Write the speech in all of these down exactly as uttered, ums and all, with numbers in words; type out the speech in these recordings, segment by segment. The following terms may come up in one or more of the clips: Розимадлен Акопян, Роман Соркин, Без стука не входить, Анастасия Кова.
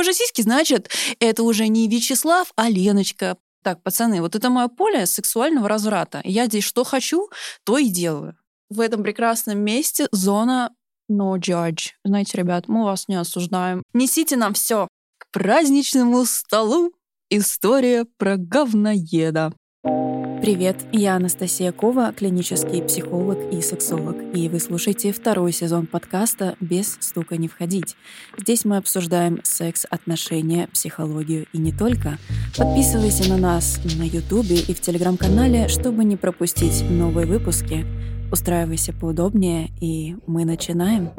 уже сиськи, значит, это уже не Вячеслав, а Леночка. Так, пацаны, вот это мое поле сексуального разврата. Я здесь что хочу, то и делаю. В этом прекрасном месте зона no judge. Знаете, ребят, мы вас не осуждаем. Несите нам все. К праздничному столу история про говноеда. Привет, я Анастасия Кова, клинический психолог и сексолог, и вы слушаете второй сезон подкаста «Без стука не входить». Здесь мы обсуждаем секс, отношения, психологию и не только. Подписывайся на нас на Ютубе и в Телеграм-канале, чтобы не пропустить новые выпуски. Устраивайся поудобнее, и мы начинаем.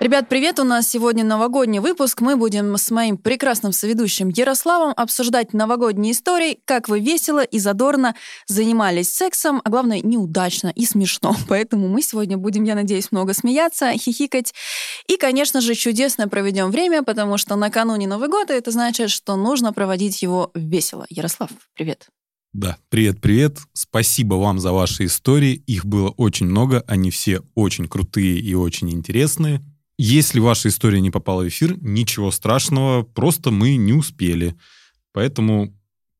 Ребят, привет! У нас сегодня новогодний выпуск. Мы будем с моим прекрасным соведущим Ярославом обсуждать новогодние истории, как вы весело и задорно занимались сексом, а главное, неудачно и смешно. Поэтому мы сегодня будем, я надеюсь, много смеяться, хихикать. И, конечно же, чудесно проведем время, потому что накануне Нового года это значит, что нужно проводить его весело. Ярослав, привет! Да, привет-привет. Спасибо вам за ваши истории. Их было очень много, они все очень крутые и очень интересные. Если ваша история не попала в эфир, ничего страшного, просто мы не успели. Поэтому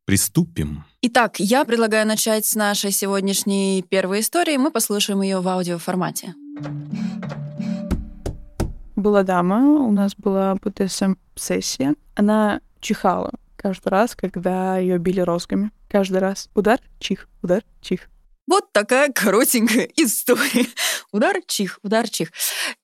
приступим. Итак, я предлагаю начать с нашей сегодняшней первой истории. Мы послушаем ее в аудиоформате. Была дама, у нас была бэ дэ эс эм-сессия. Она чихала каждый раз, когда ее били розгами. Каждый раз удар, чих, удар, чих. Вот такая коротенькая история. Удар, чих, удар, чих.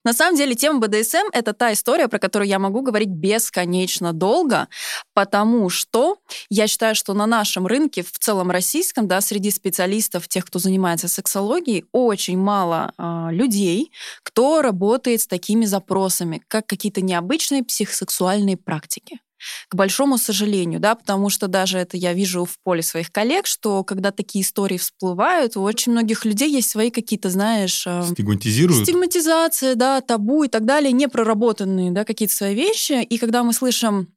На самом деле, тема бэ дэ эс эм — это та история, про которую я могу говорить бесконечно долго, потому что я считаю, что на нашем рынке, в целом российском, да, среди специалистов, тех, кто занимается сексологией, очень мало э, людей, кто работает с такими запросами, как какие-то необычные психосексуальные практики. К большому сожалению, да, потому что даже это я вижу в поле своих коллег, что когда такие истории всплывают, у очень многих людей есть свои какие-то, знаешь... Стигматизируют? Стигматизация, да, табу и так далее, непроработанные, да, какие-то свои вещи. И когда мы слышим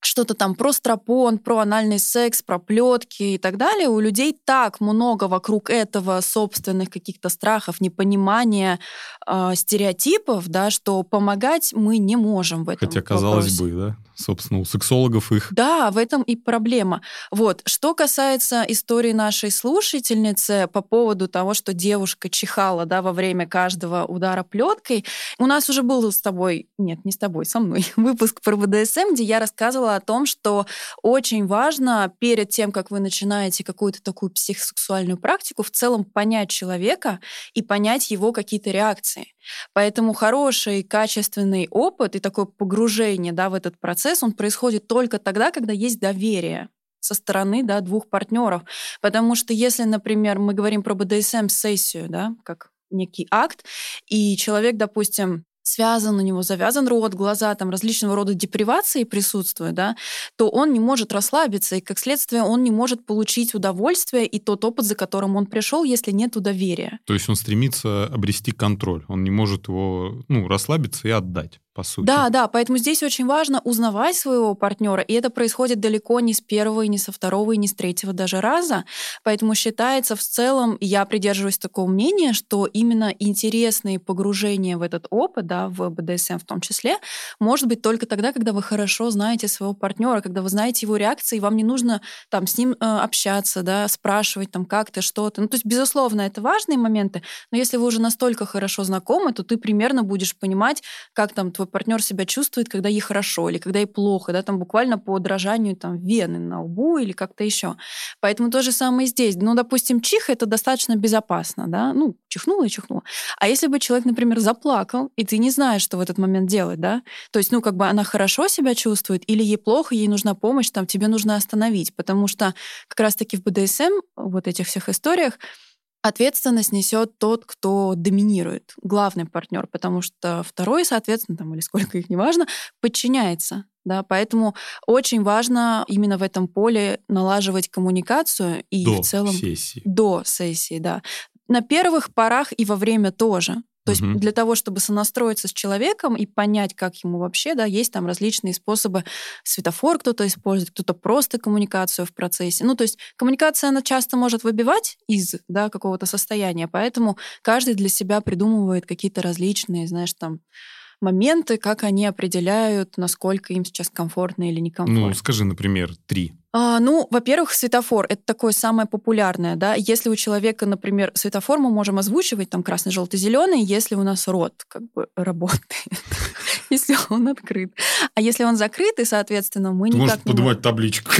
что-то там про стропон, про анальный секс, про плетки и так далее, у людей так много вокруг этого собственных каких-то страхов, непонимания, э, стереотипов, да, что помогать мы не можем в этом. Хотя, казалось бы, да? Собственно, у сексологов их. Да, в этом и проблема. Вот. Что касается истории нашей слушательницы по поводу того, что девушка чихала, да, во время каждого удара плеткой, у нас уже был с тобой, нет, не с тобой, со мной, выпуск про бэ дэ эс эм, где я рассказывала о том, что очень важно перед тем, как вы начинаете какую-то такую психосексуальную практику, в целом понять человека и понять его какие-то реакции. Поэтому хороший, качественный опыт и такое погружение, да, в этот процесс, он происходит только тогда, когда есть доверие со стороны, да, двух партнеров. Потому что если, например, мы говорим про бэ дэ эс эм-сессию, да, как некий акт, и человек, допустим, связан, у него завязан рот, глаза, там различного рода депривации присутствуют, да, то он не может расслабиться, и, как следствие, он не может получить удовольствие и тот опыт, за которым он пришел, если нет доверия. То есть он стремится обрести контроль, он не может его, ну, расслабиться и отдать. Да, да, поэтому здесь очень важно узнавать своего партнера, и это происходит далеко не с первого, и не со второго, и не с третьего даже раза. Поэтому считается в целом, я придерживаюсь такого мнения, что именно интересные погружения в этот опыт, да, в бэ дэ эс эм в том числе, может быть только тогда, когда вы хорошо знаете своего партнера, когда вы знаете его реакции, и вам не нужно там с ним э, общаться, да, спрашивать там как-то, что-то. Ну, то есть, безусловно, это важные моменты, но если вы уже настолько хорошо знакомы, то ты примерно будешь понимать, как там твой партнер себя чувствует, когда ей хорошо или когда ей плохо, да, там буквально по дрожанию там вены на лбу или как-то еще. Поэтому то же самое здесь. Ну, допустим, чих — это достаточно безопасно, да, ну, чихнула и чихнула. А если бы человек, например, заплакал, и ты не знаешь, что в этот момент делать, да, то есть, ну, как бы она хорошо себя чувствует или ей плохо, ей нужна помощь, там, тебе нужно остановить, потому что как раз-таки в бэ дэ эс эм, вот этих всех историях, ответственность несет тот, кто доминирует, главный партнер, потому что второй, соответственно, там, или сколько их, неважно, подчиняется. Да, поэтому очень важно именно в этом поле налаживать коммуникацию и до в целом сессии. До сессии, да. На первых порах и во время тоже. То есть mm-hmm. для того, чтобы сонастроиться с человеком и понять, как ему вообще, да, есть там различные способы. Светофор кто-то использует, кто-то просто коммуникацию в процессе. Ну, то есть коммуникация, она часто может выбивать из, да, какого-то состояния, поэтому каждый для себя придумывает какие-то различные, знаешь, там, моменты, как они определяют, насколько им сейчас комфортно или некомфортно. Ну, скажи, например, три. А, ну, во-первых, светофор. Это такое самое популярное, да. Если у человека, например, светофор, мы можем озвучивать, там, красный, желтый, зеленый, если у нас рот как бы работает, если он открыт. А если он закрыт, и, соответственно, мы никак не можем... Ты можешь подавать табличку.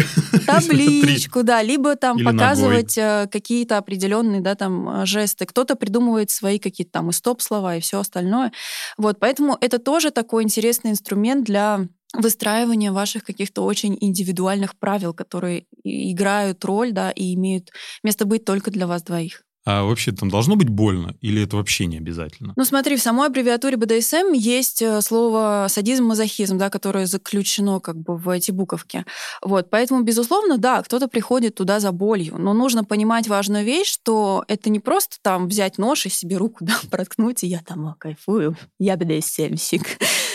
Табличку, да, либо там показывать какие-то определенные, да, там, жесты. Кто-то придумывает свои какие-то там и стоп-слова, и все остальное. Вот, поэтому это тоже такой интересный инструмент для... выстраивание ваших каких-то очень индивидуальных правил, которые играют роль, да, и имеют место быть только для вас двоих. А вообще там должно быть больно или это вообще не обязательно? Ну смотри, в самой аббревиатуре бэ дэ эс эм есть слово садизм-мазохизм, да, которое заключено как бы в эти буковки. Вот, поэтому, безусловно, да, кто-то приходит туда за болью, но нужно понимать важную вещь, что это не просто там взять нож и себе руку, да, проткнуть, и я там кайфую, я бэ дэ эс эм-щик.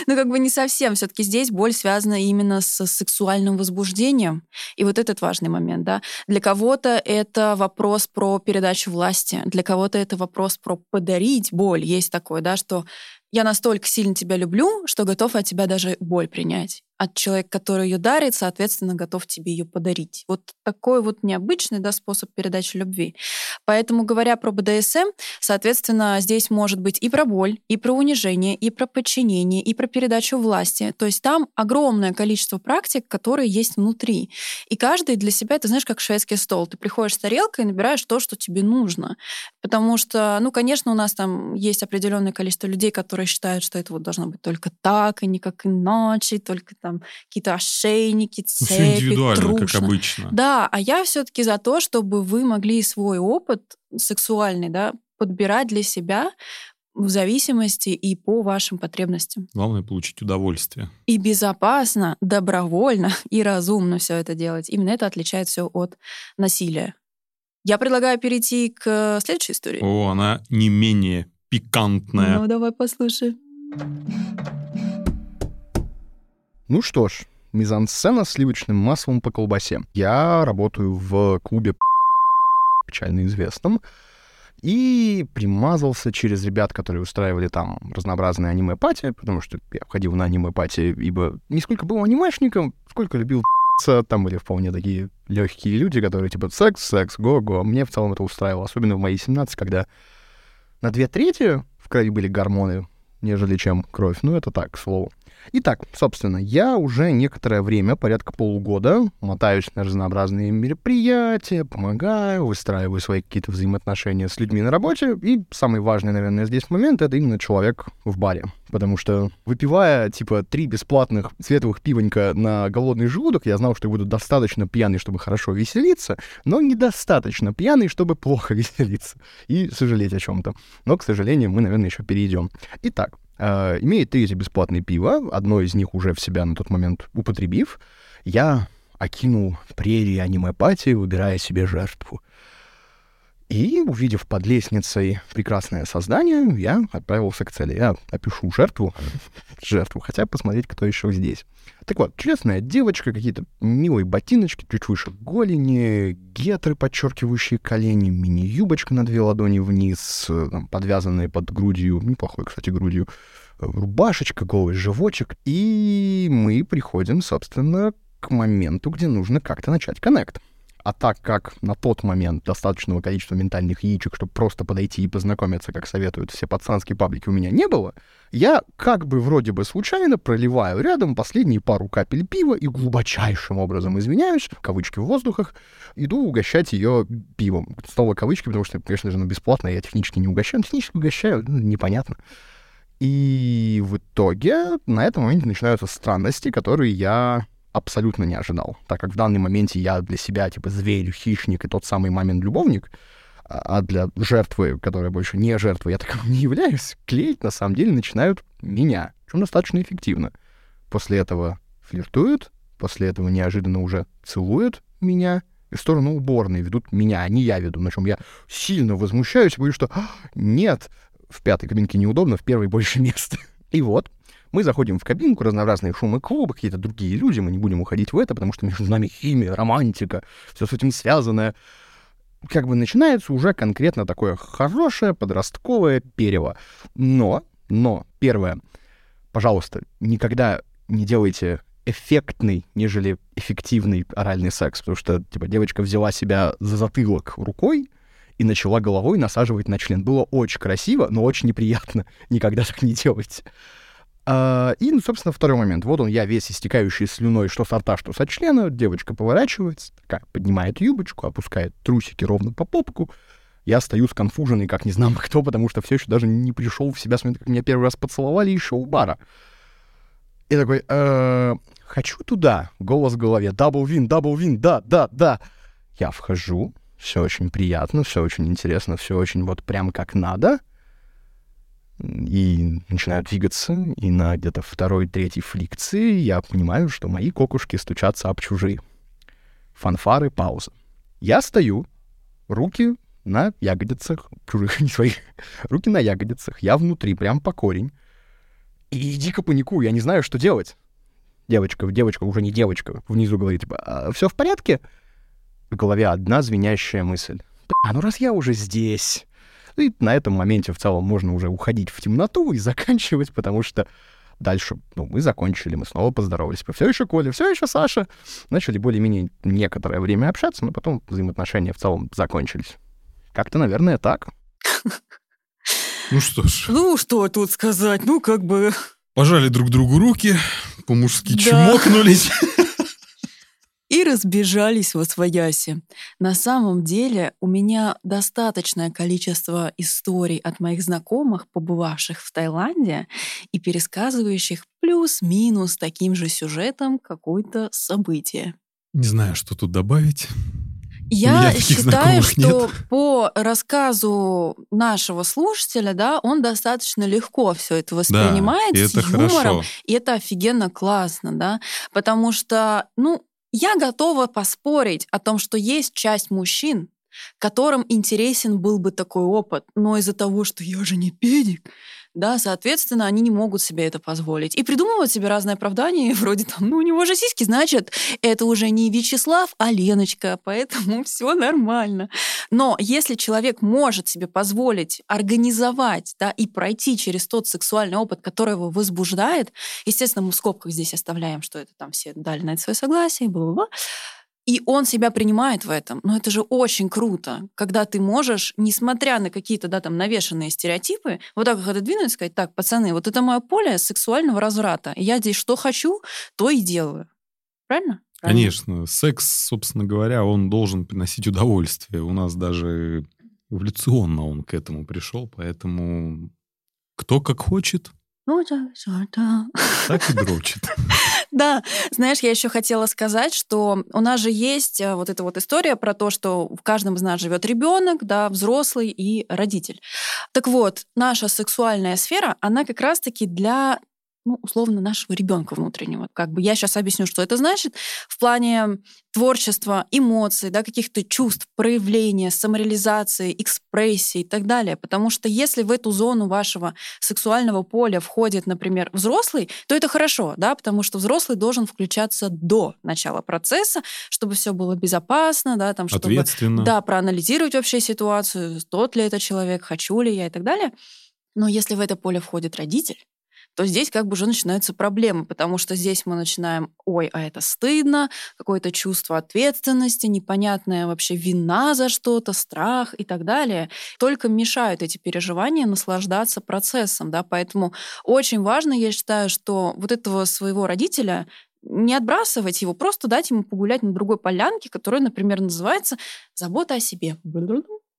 Ну как бы не совсем, все-таки здесь боль связана именно с сексуальным возбуждением, и вот этот важный момент, да. Для кого-то это вопрос про передачу власти, для кого-то это вопрос про подарить боль. Есть такое, да, что я настолько сильно тебя люблю, что готов от тебя даже боль принять. От человека, который ее дарит, соответственно, готов тебе ее подарить. Вот такой вот необычный, да, способ передачи любви. Поэтому, говоря про бэ дэ эс эм, соответственно, здесь может быть и про боль, и про унижение, и про подчинение, и про передачу власти. То есть там огромное количество практик, которые есть внутри. И каждый для себя, ты знаешь, как шведский стол. Ты приходишь с тарелкой и набираешь то, что тебе нужно. Потому что, ну, конечно, у нас там есть определенное количество людей, которые считают, что это вот должно быть только так и никак иначе, только там какие-то ошейники, цепи, трушно. Все индивидуально, как обычно. Да, а я все-таки за то, чтобы вы могли свой опыт сексуальный, да, подбирать для себя в зависимости и по вашим потребностям. Главное получить удовольствие. И безопасно, добровольно и разумно все это делать. Именно это отличает все от насилия. Я предлагаю перейти к следующей истории. О, она не менее пикантная. Ну, давай послушаем. Ну что ж, мизансцена с сливочным маслом по колбасе. Я работаю в клубе печально известном и примазался через ребят, которые устраивали там разнообразные аниме-пати, потому что я ходил на аниме-пати, ибо не сколько был анимешником, сколько любил п***ться. Там были вполне такие легкие люди, которые типа секс, секс, го-го. Мне в целом это устраивало, особенно в мои семнадцать, когда на две трети в крови были гормоны, нежели чем кровь. Ну, это так, к слову. Итак, собственно, я уже некоторое время, порядка полугода, мотаюсь на разнообразные мероприятия, помогаю, выстраиваю свои какие-то взаимоотношения с людьми на работе. И самый важный, наверное, здесь момент — это именно человек в баре. Потому что, выпивая, типа, три бесплатных светлых пивонька на голодный желудок, я знал, что я буду достаточно пьяный, чтобы хорошо веселиться, но недостаточно пьяный, чтобы плохо веселиться и сожалеть о чем-то. Но, к сожалению, мы, наверное, еще перейдем. Итак, Uh, имея три эти бесплатные пива, одно из них уже в себя на тот момент употребив, я окинул прерии аниме-пати, выбирая себе жертву. И, увидев под лестницей прекрасное создание, я отправился к цели. Я опишу жертву, жертву, хотя посмотреть, кто еще здесь. Так вот, чудесная девочка, какие-то милые ботиночки, чуть выше голени, гетры, подчеркивающие колени, мини-юбочка на две ладони вниз, там, подвязанные под грудью, неплохой, кстати, грудью, рубашечка, голый животик. И мы приходим, собственно, к моменту, где нужно как-то начать коннект. А так как на тот момент достаточного количества ментальных яичек, чтобы просто подойти и познакомиться, как советуют все пацанские паблики, у меня не было, я как бы вроде бы случайно проливаю рядом последние пару капель пива и глубочайшим образом извиняюсь, кавычки в воздухах, иду угощать ее пивом. Снова кавычки, потому что, конечно же, ну, бесплатно я технически не угощаю, технически угощаю, ну, непонятно. И в итоге на этом моменте начинаются странности, которые я... абсолютно не ожидал, так как в данный моменте я для себя, типа, зверь, хищник и тот самый мамин-любовник, а для жертвы, которая больше не жертва, я таким не являюсь, клеить, на самом деле, начинают меня, причем достаточно эффективно. После этого флиртуют, после этого неожиданно уже целуют меня, и в сторону уборной ведут меня, а не я веду, на чем я сильно возмущаюсь, говорю, что «А, нет». в пятой кабинке неудобно, в первой больше места. И вот, мы заходим в кабинку, разнообразные шумы клубы, какие-то другие люди, мы не будем уходить в это, потому что между нами химия, романтика, все с этим связанное. Как бы начинается уже конкретно такое хорошее подростковое перево. Но, но, первое, пожалуйста, никогда не делайте эффектный, нежели эффективный оральный секс, потому что, типа, девочка взяла себя за затылок рукой и начала головой насаживать на член. Было очень красиво, но очень неприятно. Никогда так не делайте. А, и, ну, собственно, второй момент. Вот он, я весь истекающий слюной, что со рта, что со члена. Девочка поворачивается, такая, поднимает юбочку, опускает трусики ровно по попку. Я стою сконфуженный, как не знаю кто, потому что все еще даже не пришел в себя с момента, как меня первый раз поцеловали еще у бара. И такой, э, хочу туда. Голос в голове, дабл вин, дабл вин, да, да, да. Я вхожу, все очень приятно, все очень интересно, все очень вот прям как надо. И начинаю двигаться, и на где-то второй-третьей фрикции я понимаю, что мои кокушки стучатся об чужие. Фанфары, пауза. Я стою, руки на ягодицах, чужих, не своих, руки на ягодицах, я внутри, прям по корень. И дико паникую, я не знаю, что делать. Девочка, девочка, уже не девочка, внизу говорит, типа, а, все в порядке? В голове одна звенящая мысль. А ну раз я уже здесь... И на этом моменте в целом можно уже уходить в темноту и заканчивать, потому что дальше, ну, мы закончили, мы снова поздоровались. Все еще Коля, все еще Саша. Начали более-менее некоторое время общаться, но потом взаимоотношения в целом закончились. Как-то, наверное, так. Ну что ж. Ну что тут сказать, ну как бы... Пожали друг другу руки, по-мужски чмокнулись. И разбежались восвояси. На самом деле у меня достаточное количество историй от моих знакомых, побывавших в Таиланде и пересказывающих плюс-минус таким же сюжетом какое-то событие. Не знаю, что тут добавить. Я считаю, что нет. По рассказу нашего слушателя, да, он достаточно легко все это воспринимает, да, с это юмором. Хорошо. И это офигенно классно, да, потому что, ну, я готова поспорить о том, что есть часть мужчин, которым интересен был бы такой опыт, но из-за того, что я же не педик, да, соответственно, они не могут себе это позволить. И придумывают себе разные оправдания, вроде там, ну, у него же сиськи, значит, это уже не Вячеслав, а Леночка, поэтому все нормально. Но если человек может себе позволить организовать, да, и пройти через тот сексуальный опыт, который его возбуждает, естественно, мы в скобках здесь оставляем, что это там все дали на это свое согласие, бла-бла-бла, и он себя принимает в этом. Но это же очень круто, когда ты можешь, несмотря на какие-то, да, там, навешанные стереотипы, вот так их отодвинуть и сказать, так, пацаны, вот это мое поле сексуального разврата, и я здесь что хочу, то и делаю. Правильно? Правильно? Конечно. Секс, собственно говоря, он должен приносить удовольствие. У нас даже эволюционно он к этому пришел, поэтому кто как хочет, так и дрочит. Да, знаешь, я еще хотела сказать, что у нас же есть вот эта вот история про то, что в каждом из нас живет ребенок, да, взрослый и родитель. Так вот, наша сексуальная сфера, она как раз-таки для, ну, условно, нашего ребенка внутреннего. Как бы я сейчас объясню, что это значит в плане творчества, эмоций, да, каких-то чувств, проявления, самореализации, экспрессии и так далее. Потому что если в эту зону вашего сексуального поля входит, например, взрослый, то это хорошо, да, потому что взрослый должен включаться до начала процесса, чтобы все было безопасно, да, там, чтобы, ответственно. Да, проанализировать вообще ситуацию, тот ли это человек, хочу ли я и так далее. Но если в это поле входит родитель, то здесь как бы уже начинаются проблемы, потому что здесь мы начинаем, ой, а это стыдно, какое-то чувство ответственности, непонятная вообще вина за что-то, страх и так далее. Только мешают эти переживания наслаждаться процессом, да, поэтому очень важно, я считаю, что вот этого своего родителя не отбрасывать его, просто дать ему погулять на другой полянке, которая, например, называется «Забота о себе».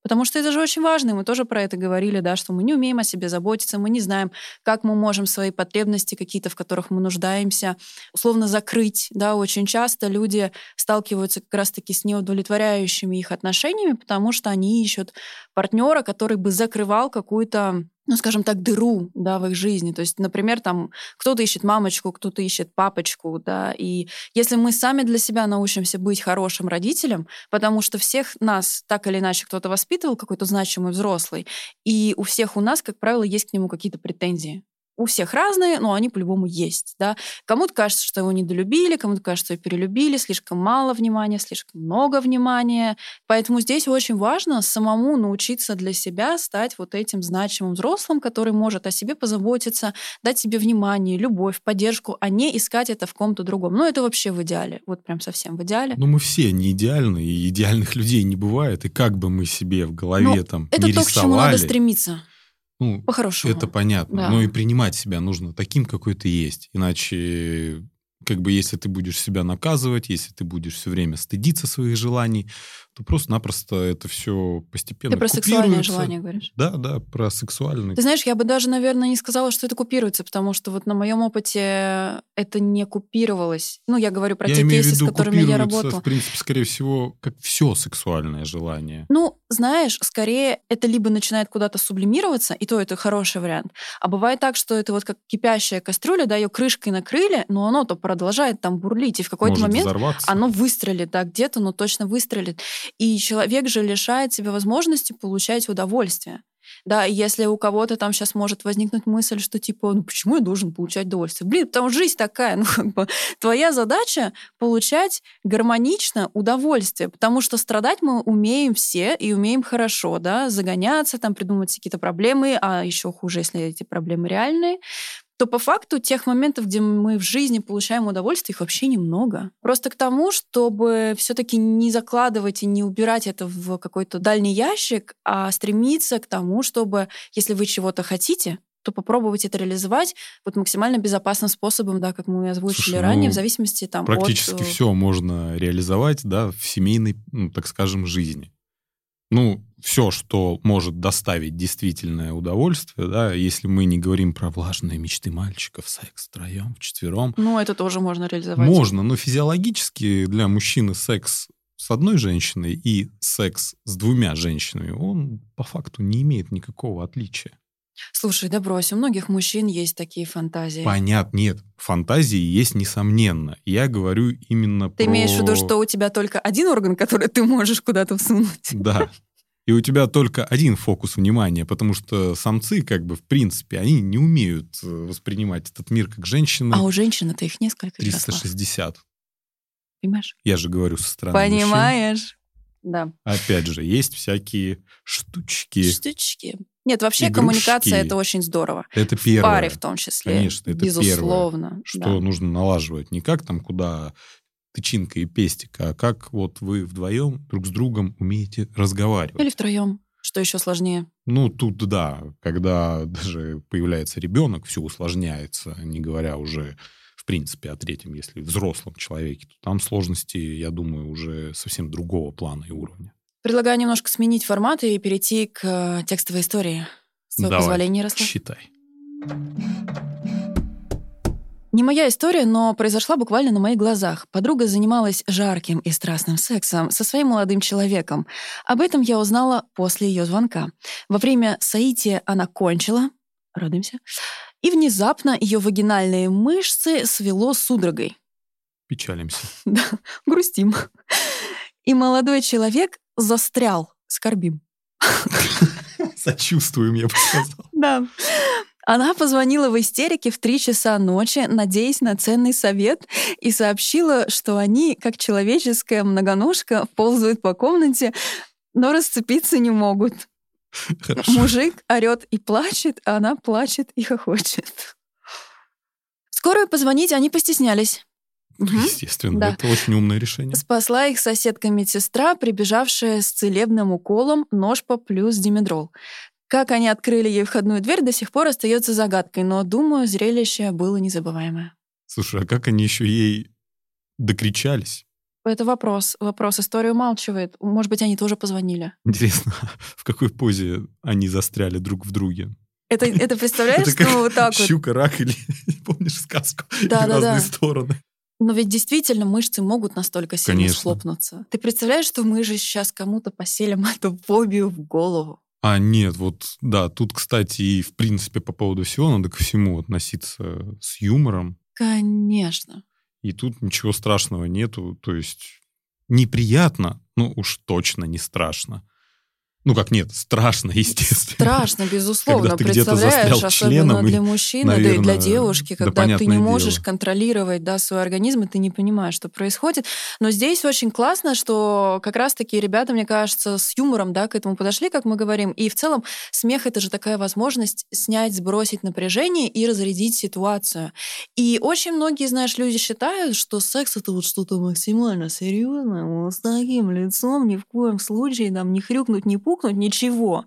Потому что это же очень важно, и мы тоже про это говорили, да, что мы не умеем о себе заботиться, мы не знаем, как мы можем свои потребности какие-то, в которых мы нуждаемся, условно закрыть. Да, очень часто люди сталкиваются как раз-таки с неудовлетворяющими их отношениями, потому что они ищут партнера, который бы закрывал какую-то ну, скажем так, дыру, да, в их жизни. То есть, например, там кто-то ищет мамочку, кто-то ищет папочку, да, и если мы сами для себя научимся быть хорошим родителем, потому что всех нас так или иначе кто-то воспитывал, какой-то значимый взрослый, и у всех у нас, как правило, есть к нему какие-то претензии. У всех разные, но они по-любому есть, да. Кому-то кажется, что его недолюбили, кому-то кажется, что его перелюбили, слишком мало внимания, слишком много внимания. Поэтому здесь очень важно самому научиться для себя стать вот этим значимым взрослым, который может о себе позаботиться, дать себе внимание, любовь, поддержку, а не искать это в ком-то другом. Ну, это вообще в идеале, вот прям совсем в идеале. Но мы все не идеальны, и идеальных людей не бывает, и как бы мы себе в голове но там не рисовали. Это то, к чему надо стремиться. Ну, по-хорошему. Это понятно. Да. Но и принимать себя нужно таким, какой ты есть. Иначе, как бы, если ты будешь себя наказывать, если ты будешь все время стыдиться своих желаний, то просто-напросто это все постепенно купируется. Ты про сексуальные желания говоришь? Да, да, про сексуальные. Ты знаешь, я бы даже, наверное, не сказала, что это купируется, потому что вот на моем опыте это не купировалось. Ну, я говорю про я те кейсы, ввиду, с которыми я работала. В принципе, скорее всего, как все сексуальное желание. Ну, знаешь, скорее это либо начинает куда-то сублимироваться, и то это хороший вариант, а бывает так, что это вот как кипящая кастрюля, да, ее крышкой накрыли, но оно то продолжает там бурлить, и в какой-то может момент взорваться. Оно выстрелит, да, где-то, но точно выстрелит. И человек же лишает себя возможности получать удовольствие. Да, и если у кого-то там сейчас может возникнуть мысль, что типа, ну почему я должен получать удовольствие? Блин, потому что жизнь такая, ну как бы твоя задача получать гармонично удовольствие, потому что страдать мы умеем все и умеем хорошо, да, загоняться, там придумывать какие-то проблемы, а еще хуже, если эти проблемы реальные, то по факту тех моментов, где мы в жизни получаем удовольствие, их вообще немного. Просто к тому, чтобы все-таки не закладывать и не убирать это в какой-то дальний ящик, а стремиться к тому, чтобы, если вы чего-то хотите, то попробовать это реализовать вот максимально безопасным способом, да, как мы озвучили. Слушай, ранее, ну, в зависимости там, практически от... Практически все можно реализовать, да, в семейной, ну, так скажем, жизни. Ну, все, что может доставить действительное удовольствие, да, если мы не говорим про влажные мечты мальчиков, секс втроем, вчетвером. Ну, это тоже можно реализовать. Можно, но физиологически для мужчины секс с одной женщиной и секс с двумя женщинами, он по факту не имеет никакого отличия. Слушай, да брось, у многих мужчин есть такие фантазии. Понятно, нет, фантазии есть, несомненно. Я говорю именно ты про... Ты имеешь в виду, что у тебя только один орган, который ты можешь куда-то всунуть? Да, и у тебя только один фокус внимания, потому что самцы, как бы, в принципе, они не умеют воспринимать этот мир как женщины. А у женщин-то их несколько. триста шестьдесят. Понимаешь? Я же говорю со стороны мужчин. Понимаешь, да. Опять же, есть всякие штучки. Штучки. Нет, вообще игрушки. Коммуникация – это очень здорово. Это первое. В паре в том числе. Конечно, это безусловно, первое, что да. нужно налаживать. Не как там, куда тычинка и пестик, а как вот вы вдвоем друг с другом умеете разговаривать. Или втроем, что еще сложнее. Ну, тут да, когда даже появляется ребенок, все усложняется, не говоря уже, в принципе, о третьем, если взрослом человеке, то там сложности, я думаю, уже совсем другого плана и уровня. Предлагаю немножко сменить формат и перейти к текстовой истории. С твоего позволения, Ярослав. Считай. Не моя история, но произошла буквально на моих глазах. Подруга занималась жарким и страстным сексом со своим молодым человеком. Об этом я узнала после ее звонка. Во время соития она кончила, радуемся, и внезапно ее вагинальные мышцы свело судорогой. Печалимся. Да, грустим. И молодой человек застрял. Скорбим. Сочувствуем, я бы сказал. Да. Она позвонила в истерике в три часа ночи, надеясь на ценный совет, и сообщила, что они, как человеческая многоножка, ползают по комнате, но расцепиться не могут. Хорошо. Мужик орет и плачет, а она плачет и хохочет. Скорую позвонить они постеснялись. Естественно, да. Это очень умное решение. Спасла их соседка-медсестра, прибежавшая с целебным уколом ножпа плюс димедрол. Как они открыли ей входную дверь, до сих пор остается загадкой, но, думаю, зрелище было незабываемое. Слушай, а как они еще ей докричались? Это вопрос, вопрос. История умалчивает. Может быть, они тоже позвонили. Интересно, в какой позе они застряли друг в друге? Это, это представляешь, это что вот так вот? Щука, рак или, помнишь, сказку? Да, да, да. В разные стороны. Но ведь действительно мышцы могут настолько сильно схлопнуться. Ты представляешь, что мы же сейчас кому-то поселим эту фобию в голову? А, нет, вот, да, тут, кстати, и в принципе по поводу всего надо ко всему относиться с юмором. Конечно. И тут ничего страшного нету, то есть неприятно, но уж точно не страшно. Ну как, нет, страшно, естественно. Страшно, безусловно. Когда ты представляешь, особенно членом, для мужчины, наверное, да и для девушки, когда да, ты не можешь дело. контролировать да, свой организм, и ты не понимаешь, что происходит. Но здесь очень классно, что как раз-таки ребята, мне кажется, с юмором да, к этому подошли, как мы говорим. И в целом смех — это же такая возможность снять, сбросить напряжение и разрядить ситуацию. И очень многие, знаешь, люди считают, что секс — это вот что-то максимально серьезное, вот с таким лицом ни в коем случае нам не хрюкнуть, не пукнуть, ничего.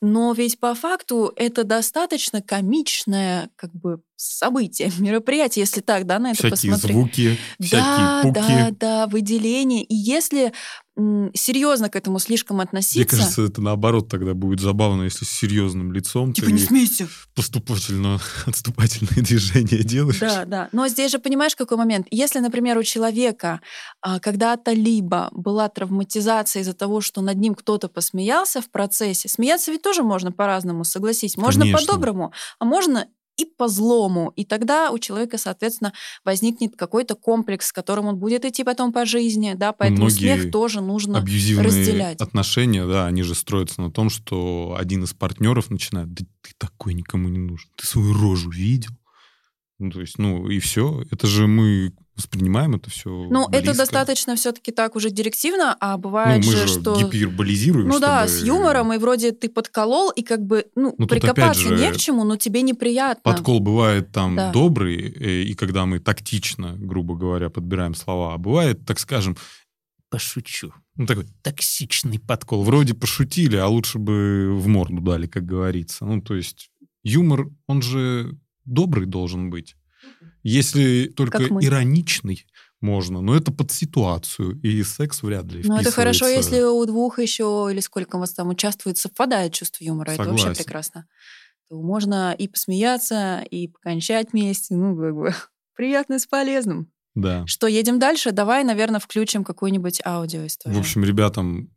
Но ведь по факту это достаточно комичное как бы событие, мероприятие, если так, да, на это всякие посмотреть. Всякие звуки, да, всякие пуки. Да, да, выделение. И если м- серьезно к этому слишком относиться... Мне кажется, это наоборот тогда будет забавно, если с серьезным лицом... Типа не смейся! Поступательно, отступательные движения делаешь. Да, да. Но здесь же понимаешь, какой момент. Если, например, у человека а, когда-то либо была травматизация из-за того, что над ним кто-то посмеялся в процессе, смеяться ведь тоже можно по-разному, согласись. Можно Конечно. по-доброму, а можно... и по злому. И тогда у человека, соответственно, возникнет какой-то комплекс, с которым он будет идти потом по жизни, да, поэтому многие смех тоже нужно абьюзивные разделять. Отношения, да, они же строятся на том, что один из партнеров начинает: да ты такой никому не нужен, ты свою рожу видел? Ну, то есть, ну, и все. Это же мы воспринимаем это все. Ну, это достаточно все-таки так уже директивно, а бывает ну, же, же, что... гиперболизируем. Ну чтобы... да, с юмором, и вроде ты подколол, и как бы, ну, ну прикопаться же, не к чему, но тебе неприятно. Подкол бывает там да. добрый, и когда мы тактично, грубо говоря, подбираем слова, а бывает, так скажем, пошучу. Ну, такой токсичный подкол. Вроде пошутили, а лучше бы в морду дали, как говорится. Ну, то есть юмор, он же добрый должен быть. Если только ироничный можно, но это под ситуацию, и секс вряд ли вписывается. Ну, это хорошо, если у двух еще, или сколько у вас там участвует, совпадает чувство юмора. Согласен. Это вообще прекрасно. То можно и посмеяться, и покончать вместе, ну, как бы, приятно с полезным. Да. Что, едем дальше? Давай, наверное, включим какую-нибудь аудиоисторию. В общем, ребятам...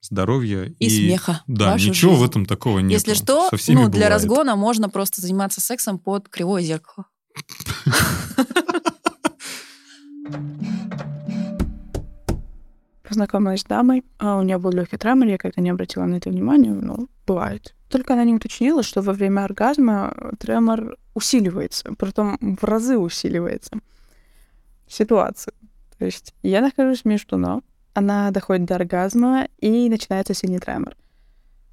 здоровья и, и смеха. Да, ничего жизнь. В этом такого нет. Если что, ну, для разгона можно просто заниматься сексом под кривое зеркало. Познакомилась с дамой, а у нее был легкий тремор, я как-то не обратила на это внимания, но бывает. Только она не уточнила, что во время оргазма тремор усиливается, притом в разы усиливается. Ситуация. То есть я нахожусь между ног. Она доходит до оргазма, и начинается синий тремор.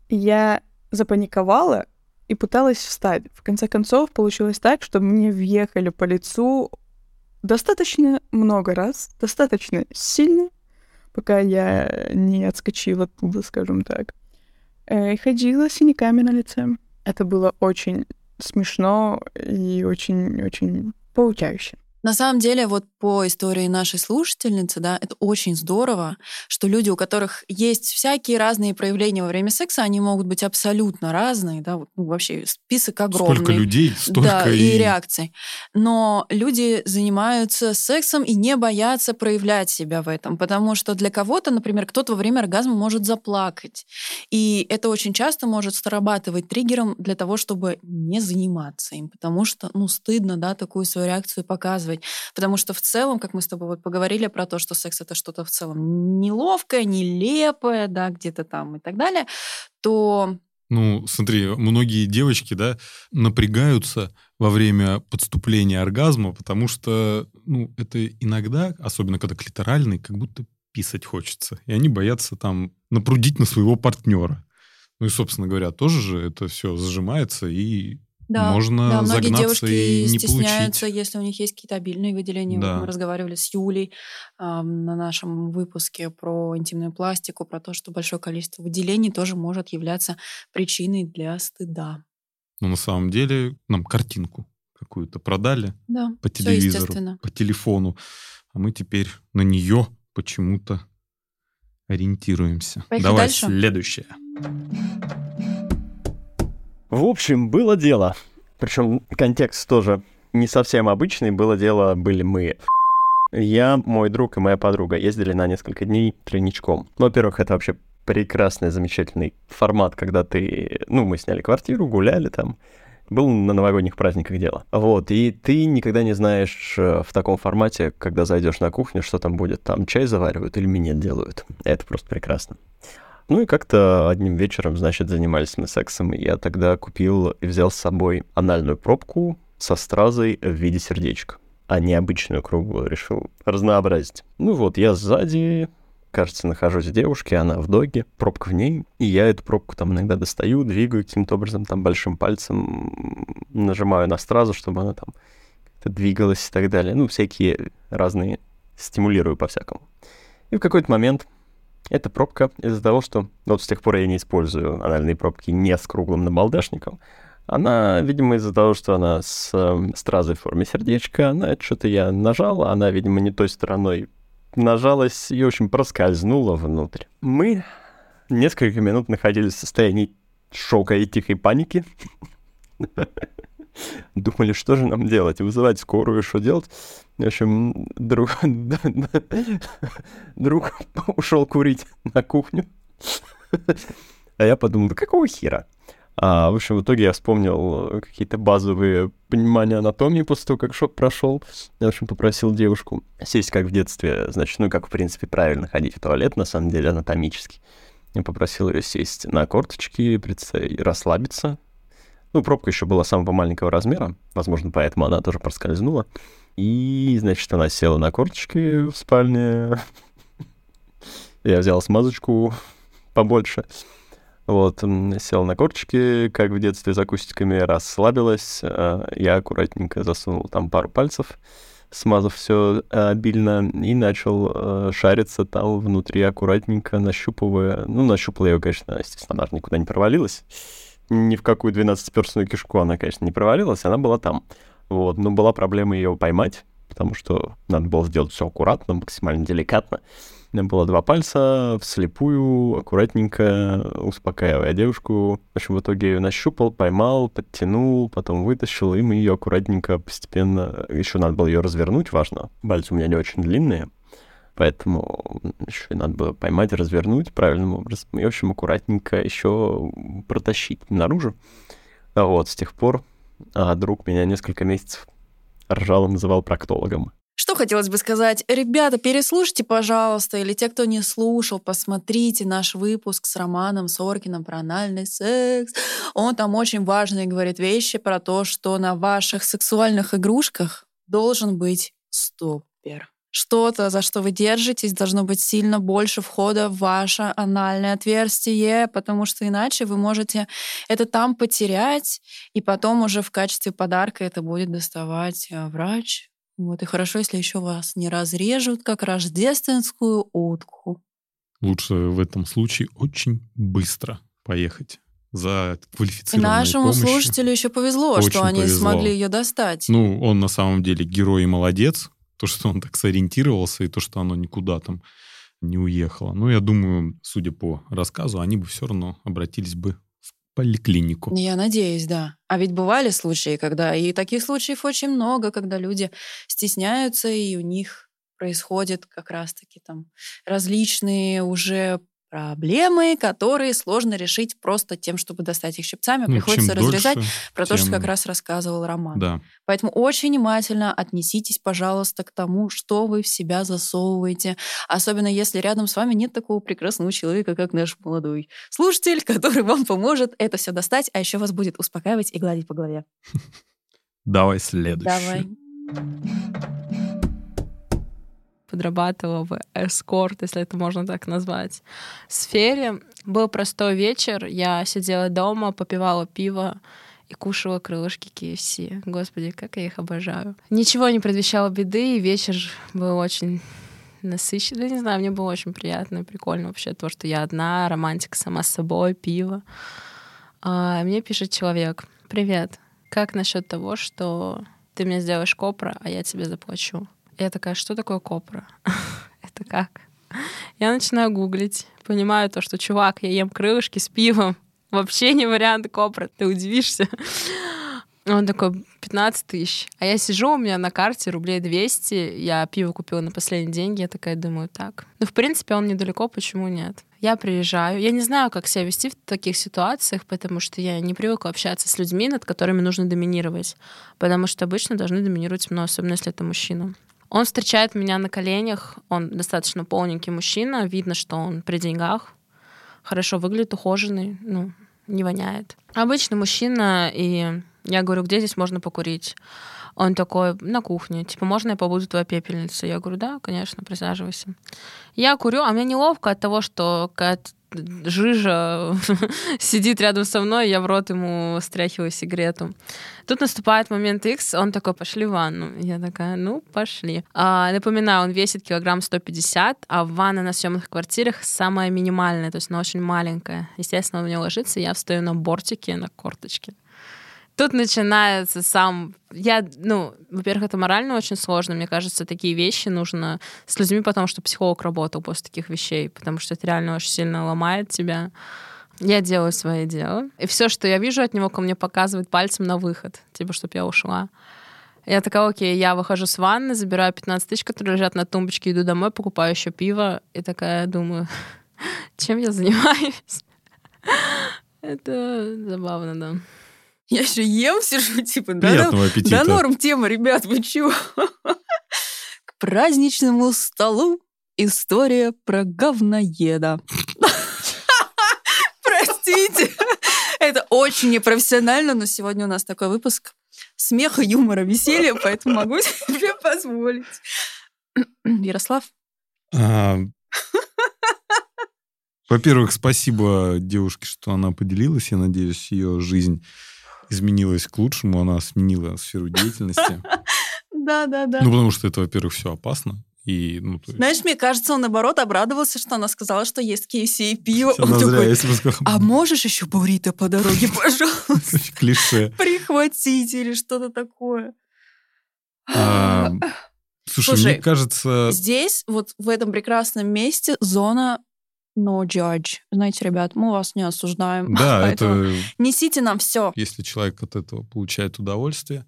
Я запаниковала и пыталась встать. В конце концов, получилось так, что мне въехали по лицу достаточно много раз, достаточно сильно, пока я не отскочила оттуда, скажем так. И ходила с синяками на лице. Это было очень смешно и очень-очень поучающе. На самом деле, вот по истории нашей слушательницы, да, это очень здорово, что люди, у которых есть всякие разные проявления во время секса, они могут быть абсолютно разные, да, вот, ну, вообще список огромный. Сколько людей, столько да, и... и реакций. Но люди занимаются сексом и не боятся проявлять себя в этом, потому что для кого-то, например, кто-то во время оргазма может заплакать, и это очень часто может срабатывать триггером для того, чтобы не заниматься им, потому что, ну, стыдно, да, такую свою реакцию показывать. Потому что в целом, как мы с тобой вот поговорили про то, что секс — это что-то в целом неловкое, нелепое, да, где-то там и так далее, то... Ну, смотри, многие девочки, да, напрягаются во время подступления оргазма, потому что, ну, это иногда, особенно когда клиторальный, как будто писать хочется. И они боятся там напрудить на своего партнера. Ну и, собственно говоря, тоже же это все зажимается и... Да, можно да, многие загнаться девушки и не стесняются, получить. Если у них есть какие-то обильные выделения. Да. Мы разговаривали с Юлей э, на нашем выпуске про интимную пластику, про то, что большое количество выделений тоже может являться причиной для стыда. Но на самом деле нам картинку какую-то продали да, по телевизору, по телефону, а мы теперь на нее почему-то ориентируемся. Поехали Давай дальше. Следующее. В общем, было дело. Причем контекст тоже не совсем обычный. Было дело, были мы. Я, мой друг и моя подруга ездили на несколько дней тройничком. Во-первых, это вообще прекрасный, замечательный формат, когда ты... Ну, мы сняли квартиру, гуляли там. Был на новогодних праздниках дело. Вот, и ты никогда не знаешь в таком формате, когда зайдешь на кухню, что там будет. Там чай заваривают или минет делают. Это просто прекрасно. Ну и как-то одним вечером, значит, занимались мы сексом, и я тогда купил и взял с собой анальную пробку со стразой в виде сердечек, а не обычную круглую, решил разнообразить. Ну вот, я сзади, кажется, нахожусь в девушке, она в доге, пробка в ней, и я эту пробку там иногда достаю, двигаю каким-то образом, там большим пальцем нажимаю на стразу, чтобы она там как-то двигалась и так далее. Ну, всякие разные, стимулирую по-всякому. И в какой-то момент эта пробка из-за того, что вот с тех пор я не использую анальные пробки не с круглым набалдашником, она, видимо, из-за того, что она с э, стразой в форме сердечка, она что-то я нажал, она, видимо, не той стороной нажалась и, в общем, проскользнула внутрь. Мы несколько минут находились в состоянии шока и тихой паники. Думали, что же нам делать? Вызывать скорую, что делать? В общем, друг, друг ушел курить на кухню. А я подумал, да какого хера? А, в общем, в итоге я вспомнил какие-то базовые понимания анатомии после того, как шок прошел. Я, в общем, попросил девушку сесть, как в детстве, значит, ну, как, в принципе, правильно ходить в туалет, на самом деле, анатомически. Я попросил ее сесть на корточки, расслабиться. Ну, пробка еще была самого маленького размера, возможно, поэтому она тоже проскользнула. И, значит, она села на корточки в спальне. Я взял смазочку побольше. Вот, села на корточки, как в детстве, за кустиками, расслабилась. Я аккуратненько засунул там пару пальцев, смазав все обильно, и начал шариться там внутри, аккуратненько нащупывая. Ну, нащупал я ее, конечно, естественно, она же никуда не провалилась. Ни в какую двенадцатиперстную кишку она, конечно, не провалилась, она была там. Вот, но была проблема ее поймать, потому что надо было сделать все аккуратно, максимально деликатно. У меня было два пальца, вслепую, аккуратненько, успокаивая девушку. В общем, в итоге ее нащупал, поймал, подтянул, потом вытащил, и мы ее аккуратненько, постепенно... Еще надо было ее развернуть, важно. Пальцы у меня не очень длинные, поэтому еще надо было поймать, развернуть правильным образом. И, в общем, аккуратненько еще протащить наружу. А вот с тех пор а друг меня несколько месяцев ржал и называл проктологом. Что хотелось бы сказать? Ребята, переслушайте, пожалуйста, или те, кто не слушал, посмотрите наш выпуск с Романом Соркиным про анальный секс. Он там очень важные говорит вещи про то, что на ваших сексуальных игрушках должен быть стоппер. Что-то, за что вы держитесь, должно быть сильно больше входа в ваше анальное отверстие, потому что иначе вы можете это там потерять, и потом уже в качестве подарка это будет доставать врач. Вот, и хорошо, если еще вас не разрежут, как рождественскую утку. Лучше в этом случае очень быстро поехать за квалифицированной помощью. И нашему помощью. Слушателю еще повезло, очень что они повезло. Смогли ее достать. Ну, он на самом деле герой и молодец. То, что он так сориентировался, и то, что оно никуда там не уехало. Но я думаю, судя по рассказу, они бы все равно обратились бы в поликлинику. Я надеюсь, да. А ведь бывали случаи, когда... И таких случаев очень много, когда люди стесняются, и у них происходят как раз-таки там различные уже проблемы, которые сложно решить просто тем, чтобы достать их щипцами. Ну, приходится разрезать дольше, про тем... то, что как раз рассказывал Роман. Да. Поэтому очень внимательно отнеситесь, пожалуйста, к тому, что вы в себя засовываете. Особенно если рядом с вами нет такого прекрасного человека, как наш молодой слушатель, который вам поможет это все достать, а еще вас будет успокаивать и гладить по голове. Давай следующий. Давай. Подрабатывала в эскорт, если это можно так назвать, сфере. Был простой вечер, я сидела дома, попивала пиво и кушала крылышки кей эф си. Господи, как я их обожаю. Ничего не предвещало беды, и вечер был очень насыщенный. Не знаю, мне было очень приятно и прикольно вообще то, что я одна, романтика сама с собой, пиво. А мне пишет человек: «Привет, как насчет того, что ты мне сделаешь копра, а я тебе заплачу?» Я такая, что такое копра? Это как? Я начинаю гуглить. Понимаю то, что, чувак, я ем крылышки с пивом. Вообще не вариант копра, ты удивишься. Он такой, пятнадцать тысяч. А я сижу, у меня на карте рублей двести, я пиво купила на последние деньги, я такая думаю, так. Ну, в принципе, он недалеко, почему нет? Я приезжаю, я не знаю, как себя вести в таких ситуациях, потому что я не привыкла общаться с людьми, над которыми нужно доминировать, потому что обычно должны доминировать мной, особенно если это мужчина. Он встречает меня на коленях, он достаточно полненький мужчина, видно, что он при деньгах, хорошо выглядит, ухоженный, ну, не воняет. Обычно мужчина, и я говорю, где здесь можно покурить? Он такой, на кухне, типа, можно я побуду твоя пепельница? Я говорю, да, конечно, присаживайся. Я курю, а мне неловко от того, что какая-то жижа сидит рядом со мной, я в рот ему стряхиваю сигарету. Тут наступает момент X, он такой, пошли в ванну. Я такая, ну, пошли. А, напоминаю, он весит килограмм сто пятьдесят, а ванна на съемных квартирах самая минимальная, то есть она очень маленькая. Естественно, он в нее ложится, я встаю на бортике, на корточке. Тут начинается сам... Я, ну, во-первых, это морально очень сложно. Мне кажется, такие вещи нужно с людьми, потому что психолог работал после таких вещей, потому что это реально очень сильно ломает тебя. Я делаю свое дело. И все, что я вижу от него, ко мне показывает пальцем на выход, типа, чтобы я ушла. Я такая, окей, я выхожу с ванны, забираю пятнадцать тысяч, которые лежат на тумбочке, иду домой, покупаю еще пиво. И такая думаю, чем я занимаюсь? Это забавно, да. Я еще ем, сижу, типа, да, да норм тема, ребят, вы чего? К праздничному столу история про говноеда. Простите, это очень непрофессионально, но сегодня у нас такой выпуск смеха, юмора, веселья, поэтому могу себе позволить. Ярослав? Во-первых, спасибо девушке, что она поделилась, я надеюсь, ее жизнь... изменилась к лучшему, она сменила сферу деятельности. Да-да-да. Ну, потому что это, во-первых, все опасно. И, ну, то есть... Знаешь, мне кажется, он, наоборот, обрадовался, что она сказала, что есть кей эф си и пиво. Он такой, а можешь еще буррито по дороге, пожалуйста? Клише. Прихватите или что-то такое. Слушай, мне кажется... Здесь, вот в этом прекрасном месте, зона... No judge. Знаете, ребят, мы вас не осуждаем. Да, это... Несите нам все. Если человек от этого получает удовольствие,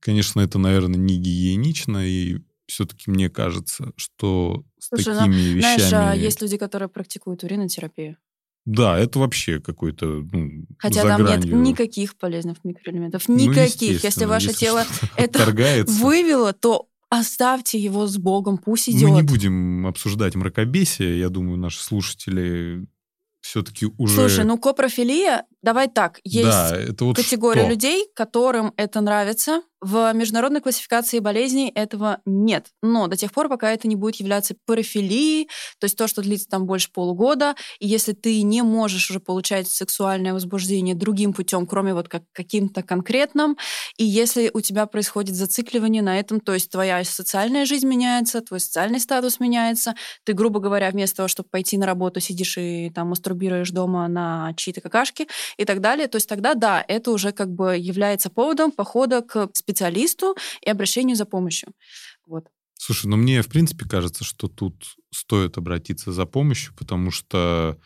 конечно, это, наверное, не гигиенично, и все-таки мне кажется, что с Слушай, такими ну, вещами... Знаешь, есть люди, которые практикуют уринотерапию. Да, это вообще какой-то ну, хотя там нет никаких полезных микроэлементов. Никаких. Ну, если ваше если тело это торгается. Вывело, то... Оставьте его с Богом, пусть идет. Мы не будем обсуждать мракобесие. Я думаю, наши слушатели все-таки уже... Слушай, ну копрофилия, давай так, есть да, это вот категория что? Людей, которым это нравится. В международной классификации болезней этого нет. Но до тех пор, пока это не будет являться парафилией, то есть то, что длится там больше полугода, и если ты не можешь уже получать сексуальное возбуждение другим путем, кроме вот как, каким-то конкретным, и если у тебя происходит зацикливание на этом, то есть твоя социальная жизнь меняется, твой социальный статус меняется, ты, грубо говоря, вместо того, чтобы пойти на работу, сидишь и там мастурбируешь дома на чьи-то какашки и так далее, то есть тогда, да, это уже как бы является поводом похода к специалисту и обращению за помощью. Вот. Слушай, ну мне, в принципе, кажется, что тут стоит обратиться за помощью, потому что,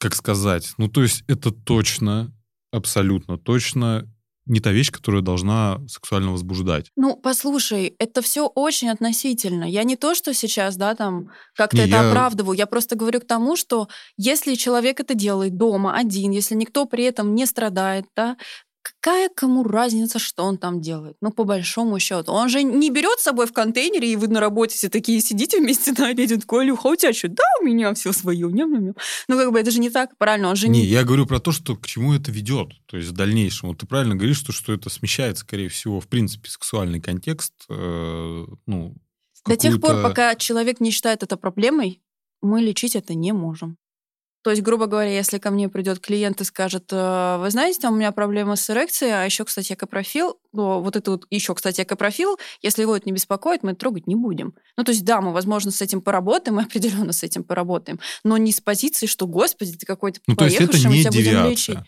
как сказать, ну то есть это точно, абсолютно точно не та вещь, которая должна сексуально возбуждать. Ну, послушай, это все очень относительно. Я не то, что сейчас, да, там, как-то не, это я... оправдываю. Я просто говорю к тому, что если человек это делает дома, один, если никто при этом не страдает, да, какая кому разница, что он там делает? Ну, по большому счету. Он же не берет с собой в контейнере, и вы на работе все такие сидите вместе на обеде, такой, Илюха, у тебя что? Да, у меня все свое. Ням-ням-ням. Ну, как бы это же не так, правильно? Он же не... не... Я говорю про то, что к чему это ведет, то есть в дальнейшем. Вот ты правильно говоришь, что, что это смещает, скорее всего, в принципе, сексуальный контекст. Э, ну, до тех пор, пока человек не считает это проблемой, мы лечить это не можем. То есть, грубо говоря, если ко мне придет клиент и скажет, вы знаете, там у меня проблема с эрекцией, а еще, кстати, я копрофил, ну, вот это вот еще, кстати, я копрофил, если его это не беспокоит, мы это трогать не будем. Ну, то есть, да, мы, возможно, с этим поработаем, мы определенно с этим поработаем, но не с позиции, что, господи, ты какой-то ну, поехавший, мы тебя девиация. Будем лечить.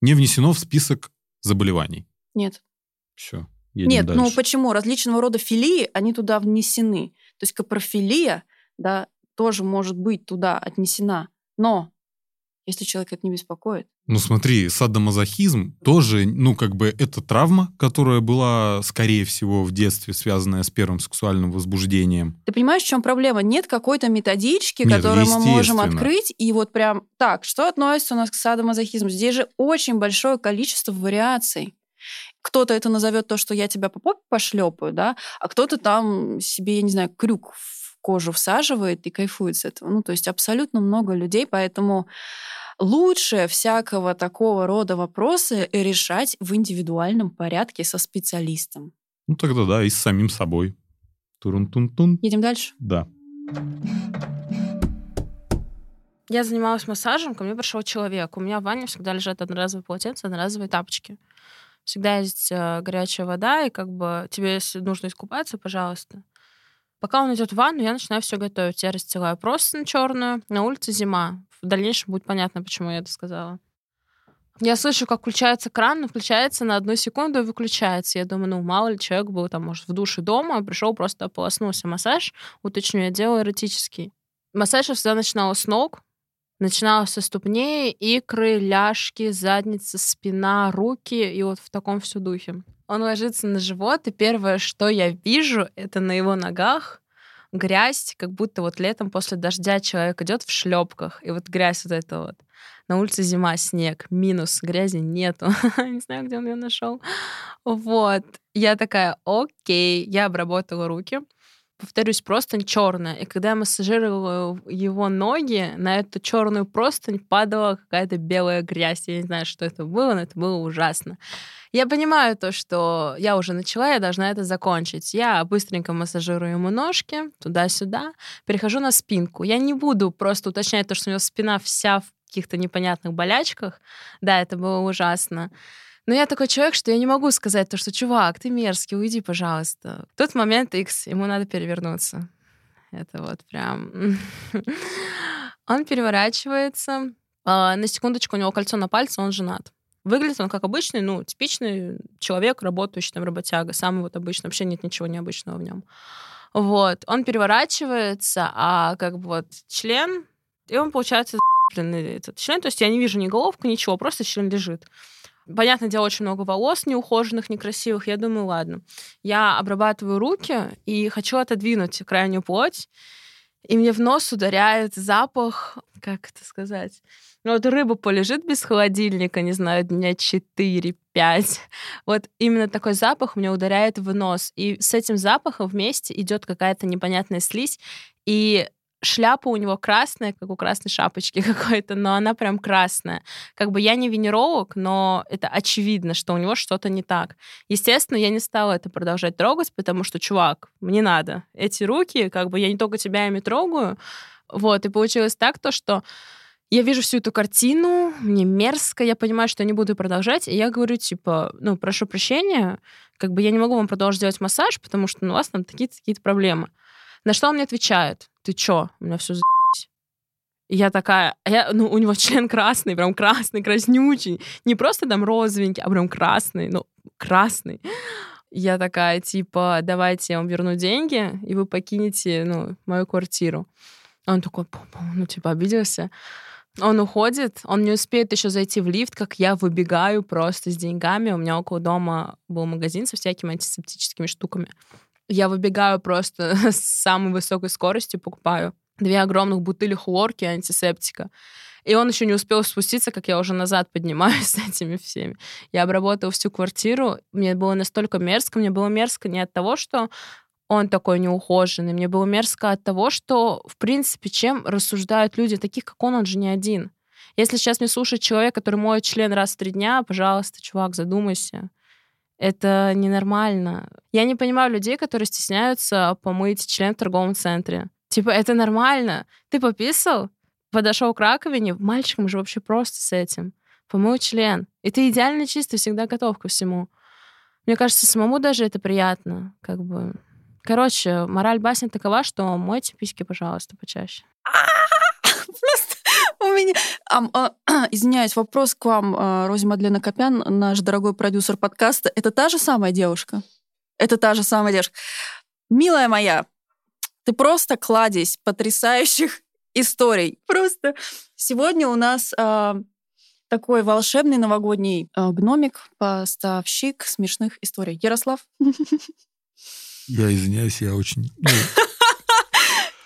Не внесено в список заболеваний? Нет. Все, едем Нет, дальше. Ну почему? Различного рода филии, они туда внесены. То есть, копрофилия, да, тоже может быть туда отнесена. Но если человек это не беспокоит. Ну смотри, садомазохизм тоже, ну как бы это травма, которая была, скорее всего, в детстве связанная с первым сексуальным возбуждением. Ты понимаешь, в чем проблема? Нет какой-то методички, Нет, которую мы можем открыть, и вот прям так, что относится у нас к садомазохизму? Здесь же очень большое количество вариаций. Кто-то это назовет то, что я тебя по попе пошлепаю, да, а кто-то там себе, я не знаю, крюк в кожу всаживает и кайфует с этого. Ну, то есть абсолютно много людей, поэтому лучше всякого такого рода вопросы решать в индивидуальном порядке со специалистом. Ну, тогда да, и с самим собой. Турун-тун-тун. Едем дальше? Да. Я занималась массажем, ко мне пришел человек. У меня в ванне всегда лежат одноразовые полотенца, одноразовые тапочки. Всегда есть э, горячая вода, и как бы тебе, если нужно искупаться, пожалуйста. Пока он идет в ванну, я начинаю все готовить. Я расстилаю простынь черную, на улице зима. В дальнейшем будет понятно, почему я это сказала. Я слышу, как включается кран, но включается на одну секунду и выключается. Я думаю, ну, мало ли, человек был там, может, в душе дома, пришел, просто ополоснулся. Массаж, уточню, я делаю эротический. Массаж я всегда начинала с ног. Начиналось со ступней, икры, ляжки, задница, спина, руки, и вот в таком все духе. Он ложится на живот, и первое, что я вижу, это на его ногах грязь, как будто вот летом после дождя человек идет в шлепках, и вот грязь вот эта вот. На улице зима, снег, минус, грязи нету. Не знаю, где он ее нашел. Вот. Я такая, окей, я обработала руки. Повторюсь, простынь черная. И когда я массажировала его ноги, на эту черную простынь падала какая-то белая грязь. Я не знаю, что это было, но это было ужасно. Я понимаю то, что я уже начала, я должна это закончить. Я быстренько массажирую ему ножки, туда-сюда, перехожу на спинку. Я не буду просто уточнять то, что у него спина вся в каких-то непонятных болячках. Да, это было ужасно. Но я такой человек, что я не могу сказать то, что, чувак, ты мерзкий, уйди, пожалуйста. В тот момент X, ему надо перевернуться. Это вот прям... Он переворачивается. На секундочку, у него кольцо на пальце, он женат. Выглядит он как обычный, ну, типичный человек, работающий там, работяга, самый вот обычный. Вообще нет ничего необычного в нем. Вот. Он переворачивается, а как бы вот член... И он, получается, за***ленный этот член. То есть я не вижу ни головку, ничего, просто член лежит. Понятное дело, очень много волос неухоженных, некрасивых. Я думаю, ладно. Я обрабатываю руки и хочу отодвинуть крайнюю плоть. И мне в нос ударяет запах, как это сказать? Ну вот рыба полежит без холодильника, не знаю, дня четыре-пять. Вот именно такой запах мне ударяет в нос. И с этим запахом вместе идет какая-то непонятная слизь. И шляпа у него красная, как у красной шапочки какой-то, но она прям красная. Как бы я не венеролог, но это очевидно, что у него что-то не так. Естественно, я не стала это продолжать трогать, потому что, чувак, мне надо. Эти руки, как бы я не только тебя ими трогаю. Вот, и получилось так, то, что я вижу всю эту картину, мне мерзко, я понимаю, что не буду продолжать, и я говорю, типа, ну, прошу прощения, как бы я не могу вам продолжить делать массаж, потому что ну, у вас там такие-то, такие-то проблемы. На что он мне отвечает? Ты чё? У меня все за***ть. И я такая... А я, ну, у него член красный, прям красный, краснючий. Не просто там розовенький, а прям красный. Ну, красный. Я такая, типа, давайте я вам верну деньги, и вы покинете, ну, мою квартиру. Он такой, ну, типа, обиделся. Он уходит, он не успеет еще зайти в лифт, как я выбегаю просто с деньгами. У меня около дома был магазин со всякими антисептическими штуками. Я выбегаю просто с самой высокой скоростью, покупаю две огромных бутыли хлорки антисептика. И он еще не успел спуститься, как я уже назад поднимаюсь с этими всеми. Я обработала всю квартиру. Мне было настолько мерзко. Мне было мерзко не от того, что он такой неухоженный. Мне было мерзко от того, что, в принципе, чем рассуждают люди, таких как он, он же не один. Если сейчас меня слушает человек, который моет член раз в три дня, пожалуйста, чувак, задумайся. Это ненормально. Я не понимаю людей, которые стесняются помыть член в торговом центре. Типа, это нормально. Ты пописал, подошел к раковине, мальчикам же вообще просто с этим. Помыл член. И ты идеально чистый, всегда готов ко всему. Мне кажется, самому даже это приятно. Как бы. Короче, мораль басни такова, что мойте письки, пожалуйста, почаще. Просто у меня... Извиняюсь, вопрос к вам, Розимадлен Акопян, наш дорогой продюсер подкаста. Это та же самая девушка? Это та же самая девушка. Милая моя, ты просто кладезь потрясающих историй. Просто сегодня у нас э, такой волшебный новогодний э, гномик, поставщик смешных историй. Ярослав. Я извиняюсь, я очень...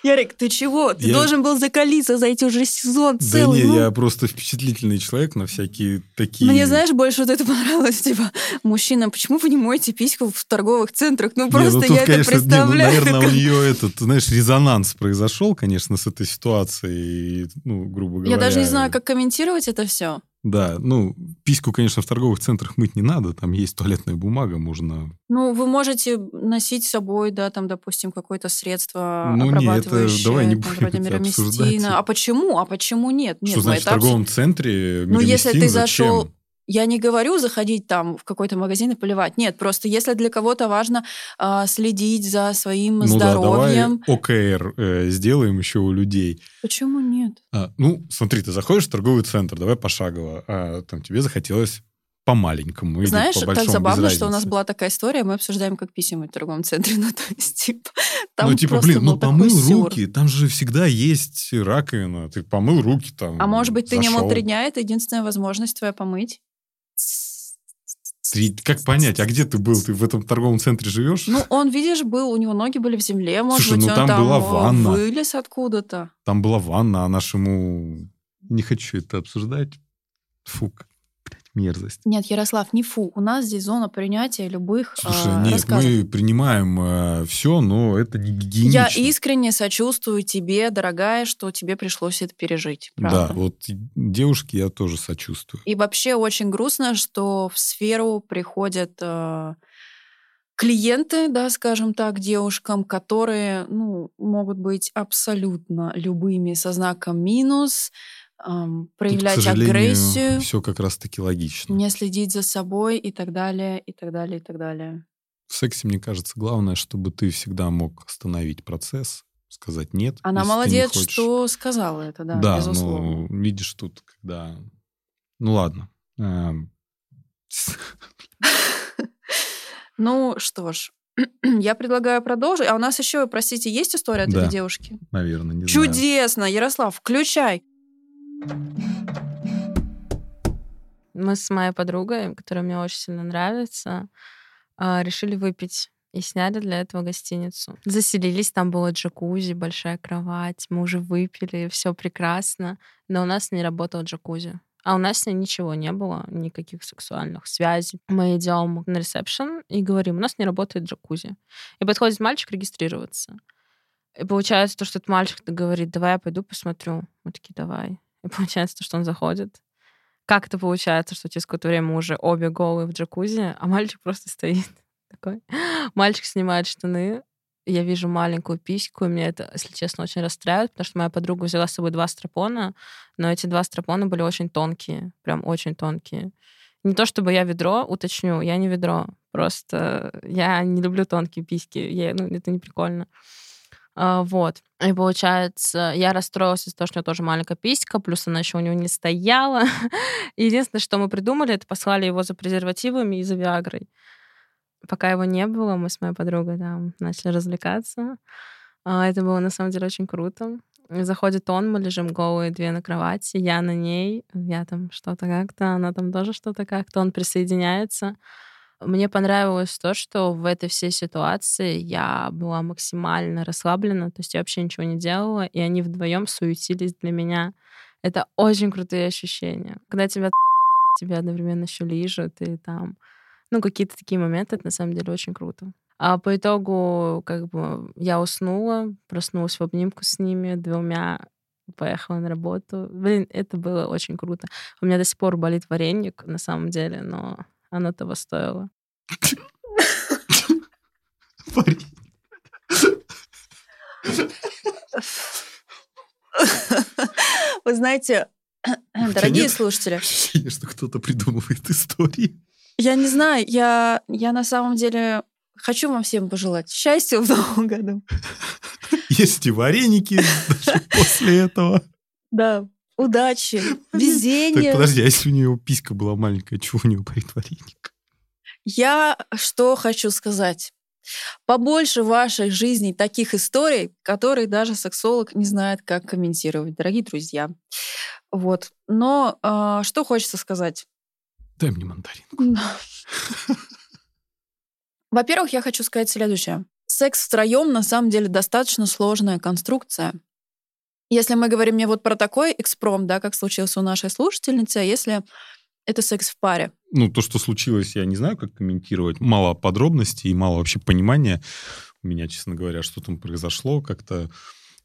Ярик, ты чего? Ты я... должен был закалиться за эти уже сезон целый. Да не, ну... я просто впечатлительный человек на всякие такие... Мне, знаешь, больше вот это понравилось, типа, мужчина, почему вы не моете письку в торговых центрах? Ну, просто не, ну, тут, я конечно, это представляю. Не, ну, наверное, как... у нее этот, знаешь, резонанс произошел, конечно, с этой ситуацией, и, ну, грубо говоря... Я даже не знаю, как комментировать это все. Да, ну, письку, конечно, в торговых центрах мыть не надо, там есть туалетная бумага, можно... Ну, вы можете носить с собой, да, там, допустим, какое-то средство ну, обрабатывающее, давай не будем вроде мироместина. А почему? А почему нет? Нет, что значит в торговом абс... центре мироместин? Ну, если ты зашел... Зачем? Я не говорю заходить там в какой-то магазин и поливать. Нет, просто если для кого-то важно э, следить за своим ну здоровьем... Ну да, давай ОКР э, сделаем еще у людей. Почему нет? А, ну, смотри, ты заходишь в торговый центр, давай пошагово, а там тебе захотелось по-маленькому. Знаешь, по так забавно, что у нас была такая история, мы обсуждаем, как писем в торговом центре, ну, то есть, типа... Там ну, типа, блин, ну, помыл руки, сюр. Там же всегда есть раковина, ты помыл руки там, а может быть, зашел. Ты не мыл три дня, это единственная возможность твоя помыть? Ты, как понять, а где ты был? Ты в этом торговом центре живешь? Ну, он, видишь, был, у него ноги были в земле, может Слушай, быть, ну, он там, там была ванна. Вылез откуда-то. Там была ванна, а нашему... Не хочу это обсуждать. Фу, блядь, мерзость. Нет, Ярослав, не фу. У нас здесь зона принятия любых рассказов. Слушай, э, нет, рассказов. Мы принимаем э, все, но это не гигиенично. Я искренне сочувствую тебе, дорогая, что тебе пришлось это пережить. Правда? Да, вот девушке я тоже сочувствую. И вообще очень грустно, что в сферу приходят э, клиенты, да, скажем так, девушкам, которые, ну, могут быть абсолютно любыми со знаком минус, проявлять Тут, к сожалению, агрессию. Все как раз-таки логично. Не следить за собой и так далее, и так далее, и так далее. В сексе, мне кажется, главное, чтобы ты всегда мог остановить процесс, сказать нет. Она молодец, что сказала это, да, да безусловно. Да, но видишь тут, когда... Ну ладно. Ну что ж, я предлагаю продолжить. А у нас еще, простите, есть история от этой девушки? Наверное, не знаю. Чудесно! Ярослав, включай! Мы с моей подругой, которая мне очень сильно нравится, решили выпить и сняли для этого гостиницу. Заселились, там было джакузи, большая кровать, мы уже выпили, все прекрасно, но у нас не работало джакузи. А у нас с ней ничего не было, никаких сексуальных связей. Мы идем на ресепшн и говорим, у нас не работает джакузи. И подходит мальчик регистрироваться. И получается то, что этот мальчик говорит, давай я пойду посмотрю. Мы такие, давай. И получается то, что он заходит. Как это получается, что через какое-то время уже обе голые в джакузи, а мальчик просто стоит такой. Мальчик снимает штаны, я вижу маленькую письку, и меня это, если честно, очень расстраивает, потому что моя подруга взяла с собой два стропона, но эти два стропона были очень тонкие, прям очень тонкие. Не то чтобы я ведро, уточню, я не ведро, просто я не люблю тонкие письки, я, ну, это не прикольно. Вот. И получается, я расстроилась из-за того, что у нее тоже маленькая писька, плюс она еще у него не стояла. Единственное, что мы придумали, это послали его за презервативами и за Виагрой. Пока его не было, мы с моей подругой там начали развлекаться. Это было, на самом деле, очень круто. Заходит он, мы лежим голые две на кровати, я на ней, я там что-то как-то, она там тоже что-то как-то, он присоединяется. Мне понравилось то, что в этой всей ситуации я была максимально расслаблена, то есть я вообще ничего не делала, и они вдвоем суетились для меня. Это очень крутые ощущения. Когда тебя тебя одновременно еще лижут, и там, ну, какие-то такие моменты, это на самом деле очень круто. А по итогу, как бы, я уснула, проснулась в обнимку с ними, двумя поехала на работу. Блин, это было очень круто. У меня до сих пор болит вареник, на самом деле, но... Оно того стоило. Вы знаете, дорогие слушатели... Ощущение, что кто-то придумывает истории. Я не знаю, я, я на самом деле хочу вам всем пожелать счастья в новом году. Есть и вареники даже после этого. Да. Удачи, везения. Так, подожди, а если у нее писька была маленькая, чего у нее болит вареник? Я что хочу сказать. Побольше в вашей жизни таких историй, которые даже сексолог не знает, как комментировать, дорогие друзья. Вот. Но э, что хочется сказать? Дай мне мандаринку. Во-первых, я хочу сказать следующее. Секс втроем на самом деле достаточно сложная конструкция. Если мы говорим мне вот про такой экспромт, да, как случился у нашей слушательницы, если это секс в паре. Ну, то, что случилось, я не знаю, как комментировать. Мало подробностей и мало вообще понимания у меня, честно говоря, что там произошло, как-то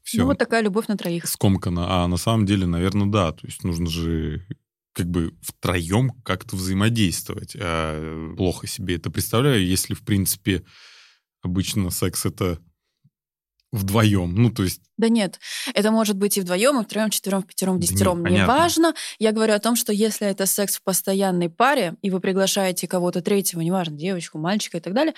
все... Ну, вот такая любовь на троих. Скомкано. А на самом деле, наверное, да. То есть нужно же как бы втроем как-то взаимодействовать. А плохо себе это представляю, если, в принципе, обычно секс — это... Вдвоем, ну, то есть... Да нет, это может быть и вдвоем, и втроем, четвером, пятером, десятером. Да не, не важно. Я говорю о том, что если это секс в постоянной паре, и вы приглашаете кого-то третьего, неважно, девочку, мальчика и так далее,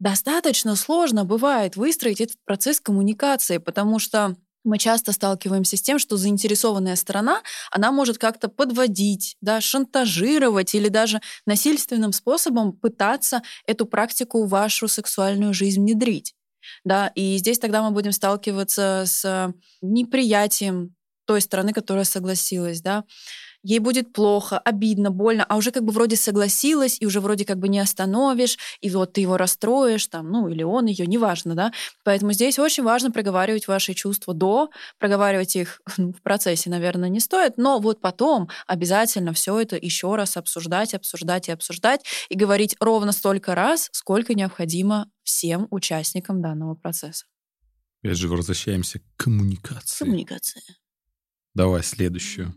достаточно сложно бывает выстроить этот процесс коммуникации, потому что мы часто сталкиваемся с тем, что заинтересованная сторона, она может как-то подводить, да, шантажировать или даже насильственным способом пытаться эту практику в вашу сексуальную жизнь внедрить. Да, и здесь тогда мы будем сталкиваться с неприятием той стороны, которая согласилась, да. Ей будет плохо, обидно, больно, а уже как бы вроде согласилась, и уже вроде как бы не остановишь, и вот ты его расстроишь, там, ну, или он ее, неважно, да. Поэтому здесь очень важно проговаривать ваши чувства до, проговаривать их в процессе, наверное, не стоит, но вот потом обязательно все это еще раз обсуждать, обсуждать и обсуждать, и говорить ровно столько раз, сколько необходимо всем участникам данного процесса. Опять же, возвращаемся к коммуникации. Коммуникация. Давай следующую.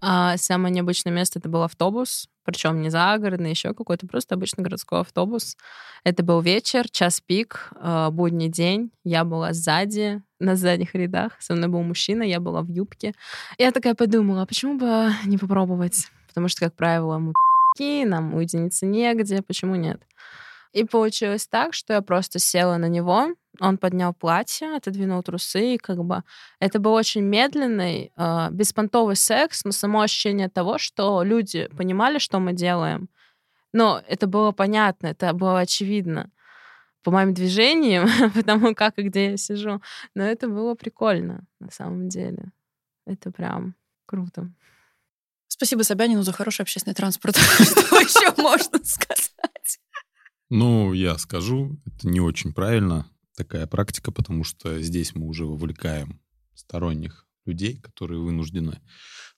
А самое необычное место — это был автобус, причем не загородный, еще какой-то, просто обычный городской автобус. Это был вечер, час пик, будний день. Я была сзади, на задних рядах. Со мной был мужчина, я была в юбке. Я такая подумала, а почему бы не попробовать? Потому что, как правило, мы пи***ки, нам уединиться негде, почему нет? И получилось так, что я просто села на него, он поднял платье, отодвинул трусы, и как бы это был очень медленный, э, беспонтовый секс, но само ощущение того, что люди понимали, что мы делаем. Но это было понятно, это было очевидно по моим движениям, по тому, как и где я сижу. Но это было прикольно, на самом деле. Это прям круто. Спасибо Собянину за хороший общественный транспорт. Что еще можно сказать? Ну, я скажу, это не очень правильно, такая практика, потому что здесь мы уже вовлекаем сторонних людей, которые вынуждены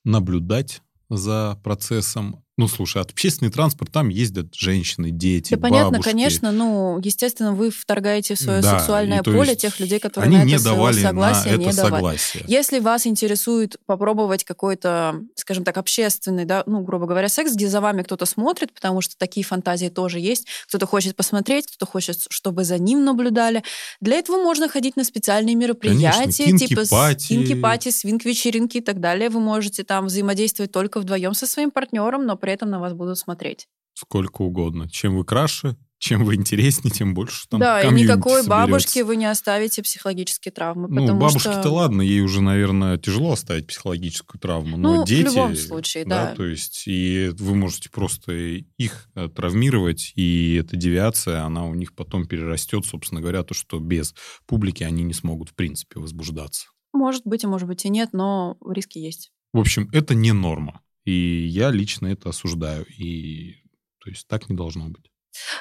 наблюдать за процессом. Ну, слушай, общественный транспорт, там ездят женщины, дети, да, бабушки. Да, понятно, конечно, ну, естественно, вы вторгаете в свое да, сексуальное поле тех людей, которые на это не давали согласие, на это не согласие. Если вас интересует попробовать какой-то, скажем так, общественный, да, ну, грубо говоря, секс, где за вами кто-то смотрит, потому что такие фантазии тоже есть, кто-то хочет посмотреть, кто-то хочет, чтобы за ним наблюдали. Для этого можно ходить на специальные мероприятия, конечно, типа кинки-пати, свинг-вечеринки и так далее. Вы можете там взаимодействовать только вдвоем со своим партнером, но при этом на вас будут смотреть. Сколько угодно. Чем вы краше, чем вы интереснее, тем больше там да, комьюнити соберется. Да, и никакой бабушке вы не оставите психологические травмы. Ну, бабушке-то что... ладно, ей уже, наверное, тяжело оставить психологическую травму, но ну, дети... в любом случае, да, да. То есть, и вы можете просто их травмировать, и эта девиация, она у них потом перерастет, собственно говоря, то, что без публики они не смогут, в принципе, возбуждаться. Может быть, и может быть, и нет, но риски есть. В общем, это не норма. И я лично это осуждаю. И то есть так не должно быть.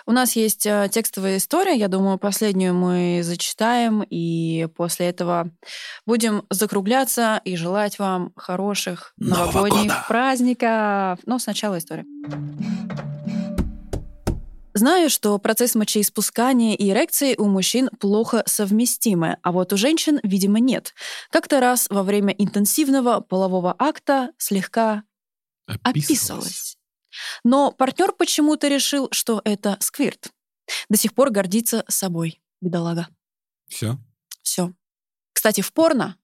У нас есть текстовая история. Я думаю, последнюю мы зачитаем. И после этого будем закругляться и желать вам хороших новогодних праздников. Но сначала история. Знаю, что процесс мочеиспускания и эрекции у мужчин плохо совместимы, а вот у женщин, видимо, нет. Как-то раз во время интенсивного полового акта слегка описывалась. описывалась. Но партнер почему-то решил, что это сквирт. До сих пор гордится собой, бедолага. Все? Все. Кстати, в порно,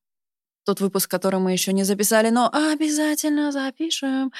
тот выпуск, который мы еще не записали, но обязательно запишем...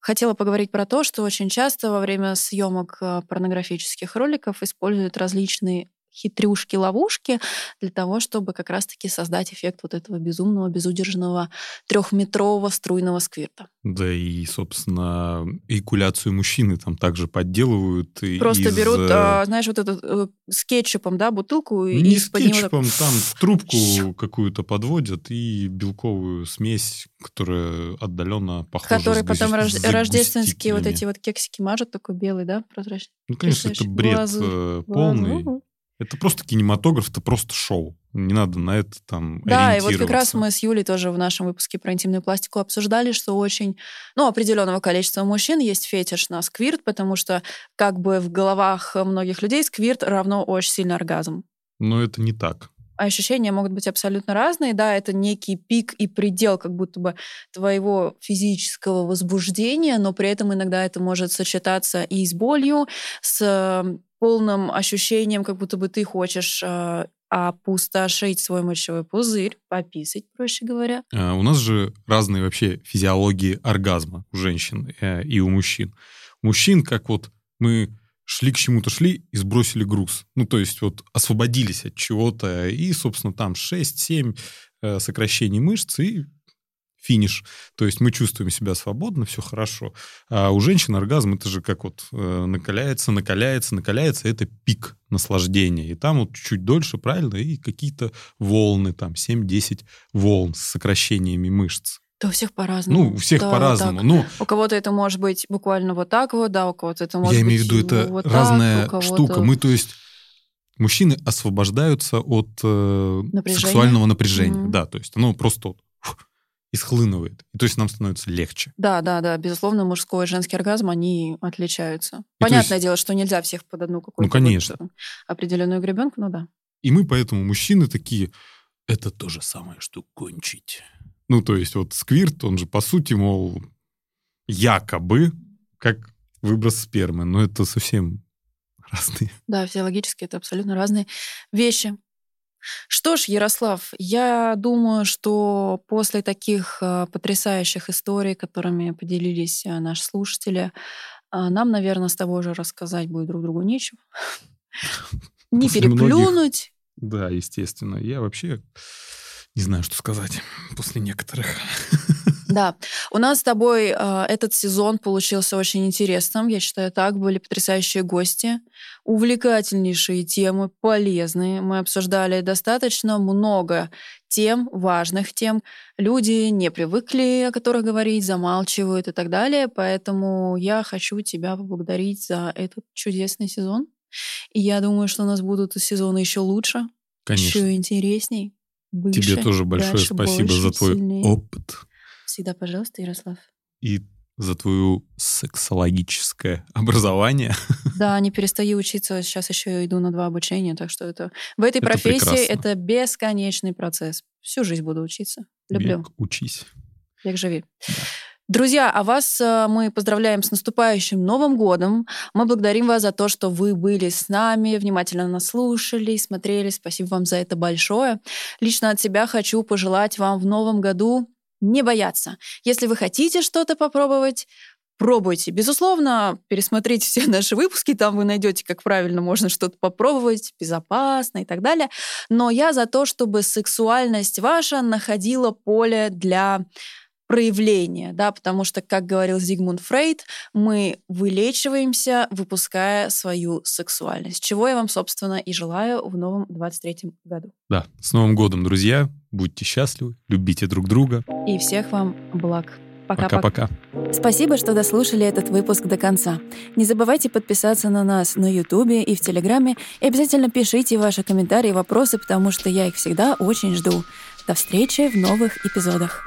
Хотела поговорить про то, что очень часто во время съемок порнографических роликов используют различные хитрюшки, ловушки для того, чтобы как раз-таки создать эффект вот этого безумного, безудержного трехметрового струйного сквирта. Да и, собственно, эякуляцию мужчины там также подделывают. Просто из... берут, а, знаешь, вот эту с кетчупом, да, бутылку. Не и с кетчупом, так... там трубку какую-то подводят и белковую смесь, которая отдаленно похожа. Которые потом рож... рождественские вот эти вот кексики мажут, такой белый, да, прозрачный. Ну, конечно, Пришешь. это бред глазу. полный. Глазу. Это просто кинематограф, это просто шоу. Не надо на это там ориентироваться. Да, и вот как раз мы с Юлей тоже в нашем выпуске про интимную пластику обсуждали, что очень, ну, определенного количества мужчин есть фетиш на сквирт, потому что как бы в головах многих людей сквирт равно очень сильный оргазм. Но это не так. Ощущения могут быть абсолютно разные, да, это некий пик и предел как будто бы твоего физического возбуждения, но при этом иногда это может сочетаться и с болью, с полным ощущением, как будто бы ты хочешь э, опустошить свой мочевой пузырь, пописать, проще говоря. А у нас же разные вообще физиологии оргазма у женщин э, и у мужчин. У мужчин, как вот мы... шли к чему-то, шли и сбросили груз. Ну, то есть вот освободились от чего-то, и, собственно, там шесть-семь э, сокращений мышц и финиш. То есть мы чувствуем себя свободно, все хорошо. А у женщин оргазм, это же как вот э, накаляется, накаляется, накаляется, это пик наслаждения. И там вот чуть дольше, правильно, и какие-то волны, там семь-десять волн с сокращениями мышц. Да, у всех по-разному. Ну, у всех да, по-разному. Вот ну, у кого-то это может быть буквально вот так вот, да, у кого-то это может быть... Я имею в виду, это вот разная так, штука. Мы, то есть, мужчины освобождаются от э, напряжение. сексуального напряжения. Mm-hmm. Да, то есть оно просто фух, исхлынывает. И, то есть нам становится легче. Да, да, да. Безусловно, мужской и женский оргазм, они отличаются. И Понятное есть... дело, что нельзя всех под одну какую-то... Ну, конечно. Какую-то определенную гребенку, ну да. И мы поэтому, мужчины такие, это то же самое, что кончить... Ну, то есть вот сквирт, он же, по сути, мол, якобы как выброс спермы. Но это совсем разные. Да, физиологически это абсолютно разные вещи. Что ж, Ярослав, я думаю, что после таких потрясающих историй, которыми поделились наши слушатели, нам, наверное, с тобой уже рассказать будет друг другу нечего. Не переплюнуть. Да, естественно. Я вообще... Не знаю, что сказать после некоторых. Да. У нас с тобой э, этот сезон получился очень интересным. Я считаю, так. Были потрясающие гости, увлекательнейшие темы, полезные. Мы обсуждали достаточно много тем, важных тем. Люди не привыкли, о которых говорить, замалчивают и так далее. Поэтому я хочу тебя поблагодарить за этот чудесный сезон. И я думаю, что у нас будут сезоны еще лучше, Конечно. еще интересней. Выше, Тебе тоже большое дальше, спасибо больше, за твой сильнее. опыт. Всегда, пожалуйста, Ярослав. И за твое сексологическое образование. Да, не перестаю учиться. Сейчас еще иду на два обучения. Так что это в этой это профессии прекрасно. Это бесконечный процесс. Всю жизнь буду учиться. Люблю. Век учись. Век живи. Да. Друзья, а вас мы поздравляем с наступающим Новым годом. Мы благодарим вас за то, что вы были с нами, внимательно нас слушали, смотрели. Спасибо вам за это большое. Лично от себя хочу пожелать вам в Новом году не бояться. Если вы хотите что-то попробовать, пробуйте. Безусловно, пересмотрите все наши выпуски, там вы найдете, как правильно можно что-то попробовать, безопасно и так далее. Но я за то, чтобы сексуальность ваша находила поле для... проявление, да, потому что, как говорил Зигмунд Фрейд, мы вылечиваемся, выпуская свою сексуальность, чего я вам, собственно, и желаю в новом двадцать третьем году. Да, с Новым годом, друзья, будьте счастливы, любите друг друга. И всех вам благ. Пока-пока. Спасибо, что дослушали этот выпуск до конца. Не забывайте подписаться на нас на Ютубе и в Телеграме, и обязательно пишите ваши комментарии и вопросы, потому что я их всегда очень жду. До встречи в новых эпизодах.